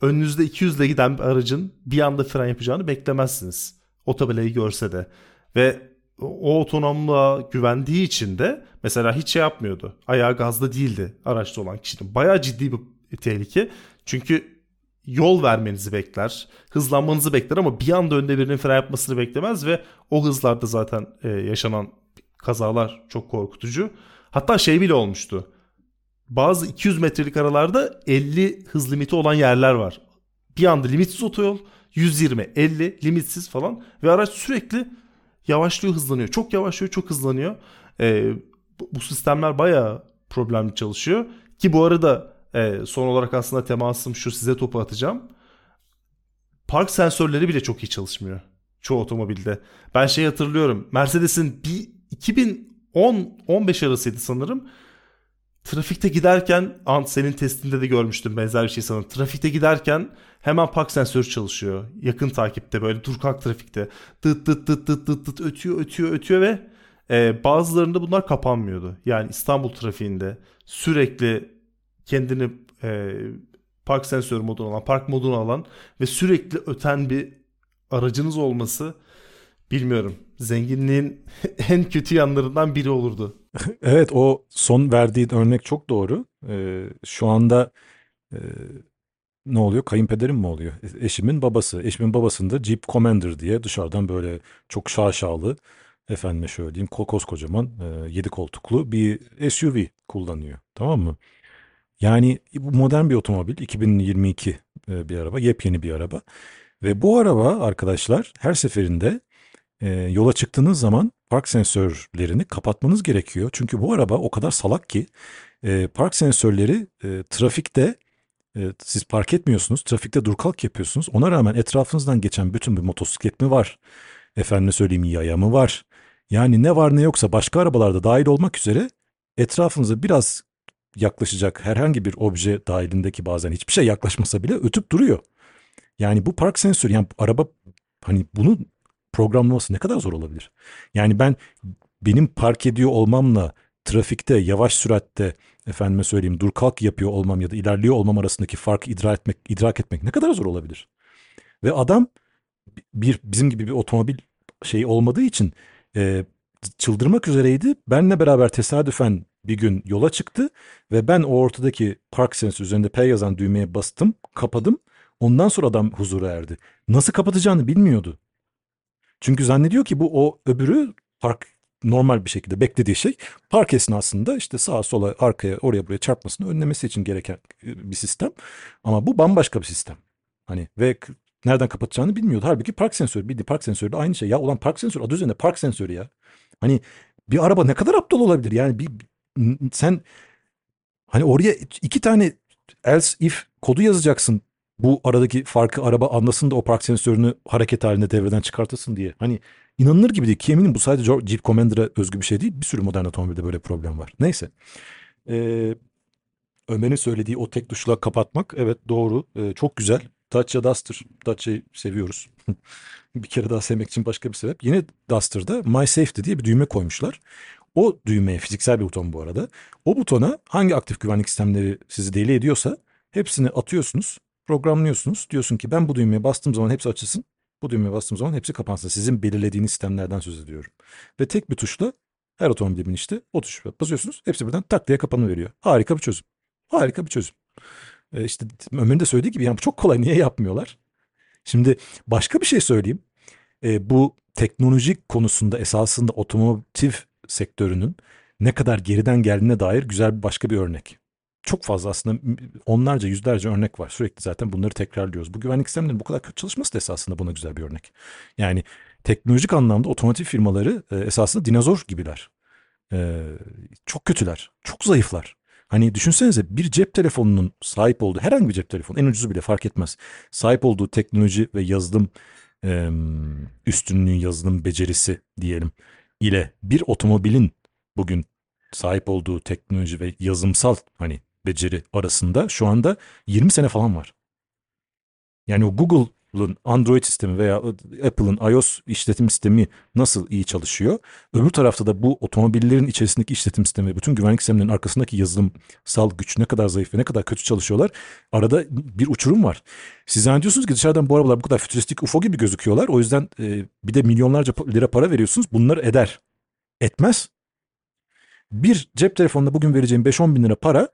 önünüzde iki yüzle giden bir aracın bir anda fren yapacağını beklemezsiniz. O tabelayı görse de. Ve o otonomluğa güvendiği için de mesela hiç şey yapmıyordu. Ayağı gazda değildi araçta olan kişinin. Bayağı ciddi bir tehlike. Çünkü yol vermenizi bekler, hızlanmanızı bekler ama bir anda önde birinin fren yapmasını beklemez ve o hızlarda zaten yaşanan kazalar çok korkutucu. Hatta şey bile olmuştu. Bazı iki yüz metrelik aralarda elli hız limiti olan yerler var. Bir anda limitsiz otoyol, yüz yirmi, elli, limitsiz falan. Ve araç sürekli yavaşlıyor, hızlanıyor. Çok yavaşlıyor, çok hızlanıyor. Ee, bu sistemler bayağı problemli çalışıyor. Ki bu arada e, son olarak aslında temasım şu, size topu atacağım. Park sensörleri bile çok iyi çalışmıyor çoğu otomobilde. Ben şey hatırlıyorum, Mercedes'in iki bin on on beş arasıydı sanırım. Trafikte giderken, Ant senin testinde de görmüştüm benzer bir şey sanırım. Trafikte giderken hemen park sensörü çalışıyor. Yakın takipte, böyle dur kalk trafikte. Tıt tıt tıt tıt tıt tıt ötüyor ötüyor ötüyor ve e, bazılarında bunlar kapanmıyordu. Yani İstanbul trafiğinde sürekli kendini e, park sensörü moduna alan, park moduna alan ve sürekli öten bir aracınız olması, bilmiyorum, zenginliğin en kötü yanlarından biri olurdu. Evet, o son verdiğin örnek çok doğru. Ee, şu anda e, ne oluyor? Kayınpederim mi oluyor? Eşimin babası. Eşimin babasında Jeep Commander diye dışarıdan böyle çok şaşalı, efendime şöyle diyeyim, koskocaman e, yedi koltuklu bir S U V kullanıyor. Tamam mı? Yani bu modern bir otomobil. iki bin yirmi iki e, bir araba. Yepyeni bir araba. Ve bu araba arkadaşlar her seferinde e, yola çıktığınız zaman park sensörlerini kapatmanız gerekiyor. Çünkü bu araba o kadar salak ki e, park sensörleri e, trafikte e, siz park etmiyorsunuz, trafikte dur kalk yapıyorsunuz. Ona rağmen etrafınızdan geçen bütün bir motosiklet mi var? Efendime söyleyeyim yaya mı var? Yani ne var ne yoksa başka arabalarda dahil olmak üzere etrafınıza biraz yaklaşacak herhangi bir obje dahilindeki, bazen hiçbir şey yaklaşmasa bile ötüp duruyor. Yani bu park sensörü, yani araba hani bunun programlaması ne kadar zor olabilir? Yani ben benim park ediyor olmamla trafikte yavaş süratte efendime söyleyeyim dur kalk yapıyor olmam ya da ilerliyor olmam arasındaki farkı idrak etmek, idrak etmek ne kadar zor olabilir? Ve adam bir bizim gibi bir otomobil şeyi olmadığı için e, çıldırmak üzereydi. Benle beraber tesadüfen bir gün yola çıktı ve ben o ortadaki park sensörü üzerinde P yazan düğmeye bastım, kapadım. Ondan sonra adam huzura erdi. Nasıl kapatacağını bilmiyordu. Çünkü zannediyor ki bu o öbürü park, normal bir şekilde beklediği şey, park esnasında işte sağa sola arkaya oraya buraya çarpmasını önlemesi için gereken bir sistem. Ama bu bambaşka bir sistem. Hani ve nereden kapatacağını bilmiyordu. Halbuki park sensörü, bildiği park sensörü de aynı şey. Ya ulan park sensörü adı üzerinde park sensörü ya. Hani bir araba ne kadar aptal olabilir? Yani bir sen hani oraya iki tane else if kodu yazacaksın. Bu aradaki farkı araba anlasın da o park sensörünü hareket halinde devreden çıkartasın diye. Hani inanılır gibi değil ki, eminim bu sadece Jeep Commander'a özgü bir şey değil. Bir sürü modern otomobilde böyle problem var. Neyse. Ee, Ömer'in söylediği o tek tuşla kapatmak. Evet doğru. Ee, çok güzel. Dacia Duster. Dacia'yı seviyoruz. Bir kere daha sevmek için başka bir sebep. Yeni Duster'da My Safety diye bir düğme koymuşlar. O düğmeye, fiziksel bir buton bu arada. O butona hangi aktif güvenlik sistemleri sizi deli ediyorsa hepsini atıyorsunuz. Programlıyorsunuz. Diyorsun ki ben bu düğmeye bastığım zaman hepsi açılsın. Bu düğmeye bastığım zaman hepsi kapansın. Sizin belirlediğiniz sistemlerden söz ediyorum. Ve tek bir tuşla her otomobile binişte o tuşa basıyorsunuz. Hepsi birden tak diye kapanıveriyor. Harika bir çözüm. Harika bir çözüm. Ee, işte Ömer'in de söylediği gibi yani çok kolay. Niye yapmıyorlar? Şimdi başka bir şey söyleyeyim. Ee, bu teknolojik konusunda esasında otomotiv sektörünün ne kadar geriden geldiğine dair güzel bir başka bir örnek. Çok fazla aslında onlarca yüzlerce örnek var. Sürekli zaten bunları tekrarlıyoruz. Bu güvenlik sistemlerinin bu kadar kötü çalışması da esasında buna güzel bir örnek. Yani teknolojik anlamda otomotiv firmaları esasında dinozor gibiler. Ee, çok kötüler. Çok zayıflar. Hani düşünsenize bir cep telefonunun sahip olduğu, herhangi bir cep telefonu en ucuzu bile fark etmez. Sahip olduğu teknoloji ve yazılım e, üstünlüğü, yazılım becerisi diyelim ile bir otomobilin bugün sahip olduğu teknoloji ve yazılımsal hani beceri arasında şu anda yirmi sene falan var. Yani o Google'ın Android sistemi veya Apple'ın iOS işletim sistemi nasıl iyi çalışıyor? Öbür tarafta da bu otomobillerin içerisindeki işletim sistemi ve bütün güvenlik sistemlerinin arkasındaki yazılımsal güç ne kadar zayıf ve ne kadar kötü çalışıyorlar. Arada bir uçurum var. Siz zannediyorsunuz ki dışarıdan bu arabalar bu kadar fütüristik U F O gibi gözüküyorlar. O yüzden e, bir de milyonlarca lira para veriyorsunuz. Bunları eder. Etmez. Bir cep telefonuna bugün vereceğim beş on bin lira para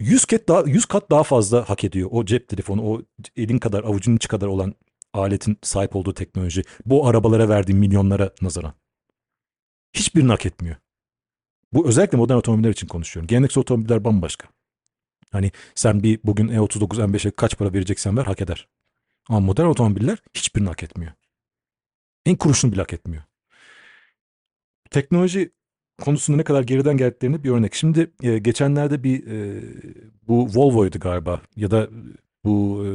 yüz kat, daha, yüz kat daha fazla hak ediyor. O cep telefonu, o elin kadar, avucunun içi kadar olan aletin sahip olduğu teknoloji. Bu arabalara verdiğim milyonlara nazaran. Hiçbirini hak etmiyor. Bu özellikle modern otomobiller için konuşuyorum. Geleneksel otomobiller bambaşka. Hani sen bir bugün E otuz dokuz M beşe kaç para vereceksen ver, hak eder. Ama modern otomobiller hiçbirini hak etmiyor. En kuruşunu bile hak etmiyor. Teknoloji konusunda ne kadar geriden geldiklerini bir örnek. Şimdi e, geçenlerde bir e, bu Volvo'ydu galiba ya da bu e,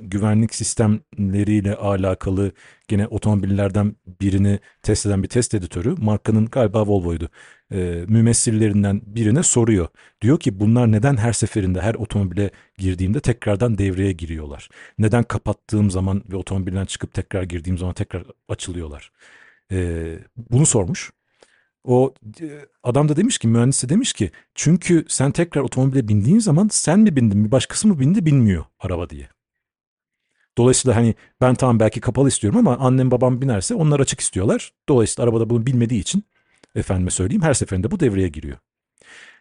güvenlik sistemleriyle alakalı gene otomobillerden birini test eden bir test editörü, markanın galiba Volvo'ydu, E, mümessillerinden birine soruyor. Diyor ki bunlar neden her seferinde her otomobile girdiğimde tekrardan devreye giriyorlar? Neden kapattığım zaman ve otomobilden çıkıp tekrar girdiğim zaman tekrar açılıyorlar? E, bunu sormuş. O adam da demiş ki, mühendis de demiş ki çünkü sen tekrar otomobile bindiğin zaman sen mi bindin, bir başkası mı bindi bilmiyor araba diye. Dolayısıyla hani ben tamam belki kapalı istiyorum ama annem babam binerse onlar açık istiyorlar. Dolayısıyla arabada bunu bilmediği için efendime söyleyeyim her seferinde bu devreye giriyor.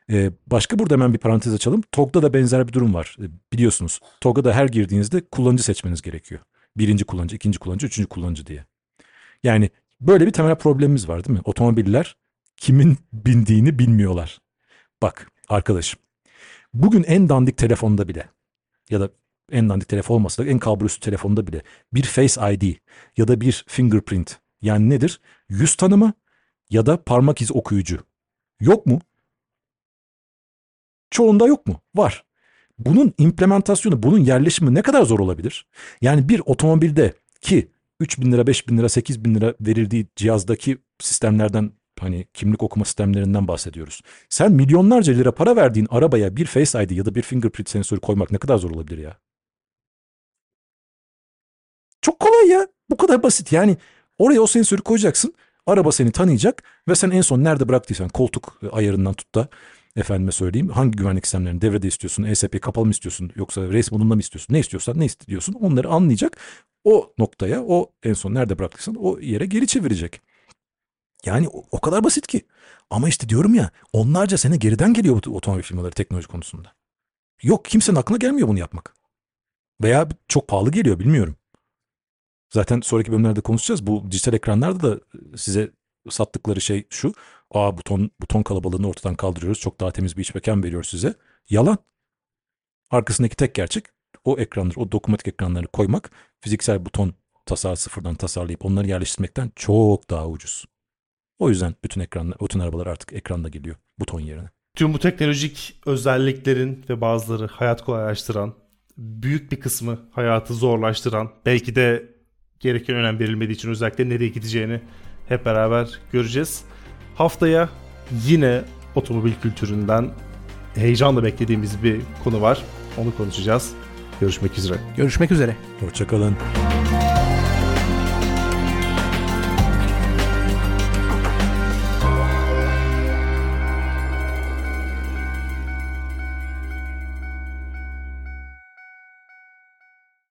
Ee, başka burada hemen bir parantez açalım. T O G'da da benzer bir durum var biliyorsunuz. T O G'a da her girdiğinizde kullanıcı seçmeniz gerekiyor. Birinci kullanıcı, ikinci kullanıcı, üçüncü kullanıcı diye. Yani böyle bir temel problemimiz var değil mi? Otomobiller kimin bindiğini bilmiyorlar. Bak arkadaşım, bugün en dandik telefonda bile ya da en dandik telefon olmasa da en kablosuz telefonda bile bir Face I D ya da bir fingerprint, yani nedir? Yüz tanıma ya da parmak iz okuyucu yok mu? Çoğunda yok mu? Var. Bunun implementasyonu, bunun yerleşimi ne kadar zor olabilir? Yani bir otomobilde ki üç bin lira, beş bin lira, sekiz bin lira verildiği cihazdaki sistemlerden, hani kimlik okuma sistemlerinden bahsediyoruz. Sen milyonlarca lira para verdiğin arabaya bir Face I D ya da bir fingerprint sensörü koymak ne kadar zor olabilir ya? Çok kolay ya. Bu kadar basit. Yani oraya o sensörü koyacaksın. Araba seni tanıyacak ve sen en son nerede bıraktıysan, koltuk ayarından tut da efendime söyleyeyim, hangi güvenlik sistemlerini devrede istiyorsun, E S P kapalı mı istiyorsun, yoksa race modunda mı istiyorsun, ne istiyorsan ne istiyorsun, onları anlayacak. O noktaya, o en son nerede bıraktıysan o yere geri çevirecek. Yani o, o kadar basit ki. Ama işte diyorum ya, onlarca sene geriden geliyor bu otomobil firmaları teknoloji konusunda. Yok, kimsenin aklına gelmiyor bunu yapmak. Veya çok pahalı geliyor, bilmiyorum. Zaten sonraki bölümlerde konuşacağız. Bu dijital ekranlarda da size sattıkları şey şu. Aa, buton buton kalabalığını ortadan kaldırıyoruz. Çok daha temiz bir iç mekan veriyoruz size. Yalan. Arkasındaki tek gerçek o ekranları, o dokunmatik ekranları koymak, fiziksel buton tasarı sıfırdan tasarlayıp onları yerleştirmekten çok daha ucuz. O yüzden bütün ekranlar, bütün arabalar artık ekranda geliyor buton yerine. Tüm bu teknolojik özelliklerin ve bazıları hayat kolaylaştıran, büyük bir kısmı hayatı zorlaştıran, belki de gereken önem verilmediği için özellikle nereye gideceğini hep beraber göreceğiz. Haftaya yine otomobil kültüründen heyecanla beklediğimiz bir konu var. Onu konuşacağız. Görüşmek üzere. Görüşmek üzere. Hoşça kalın.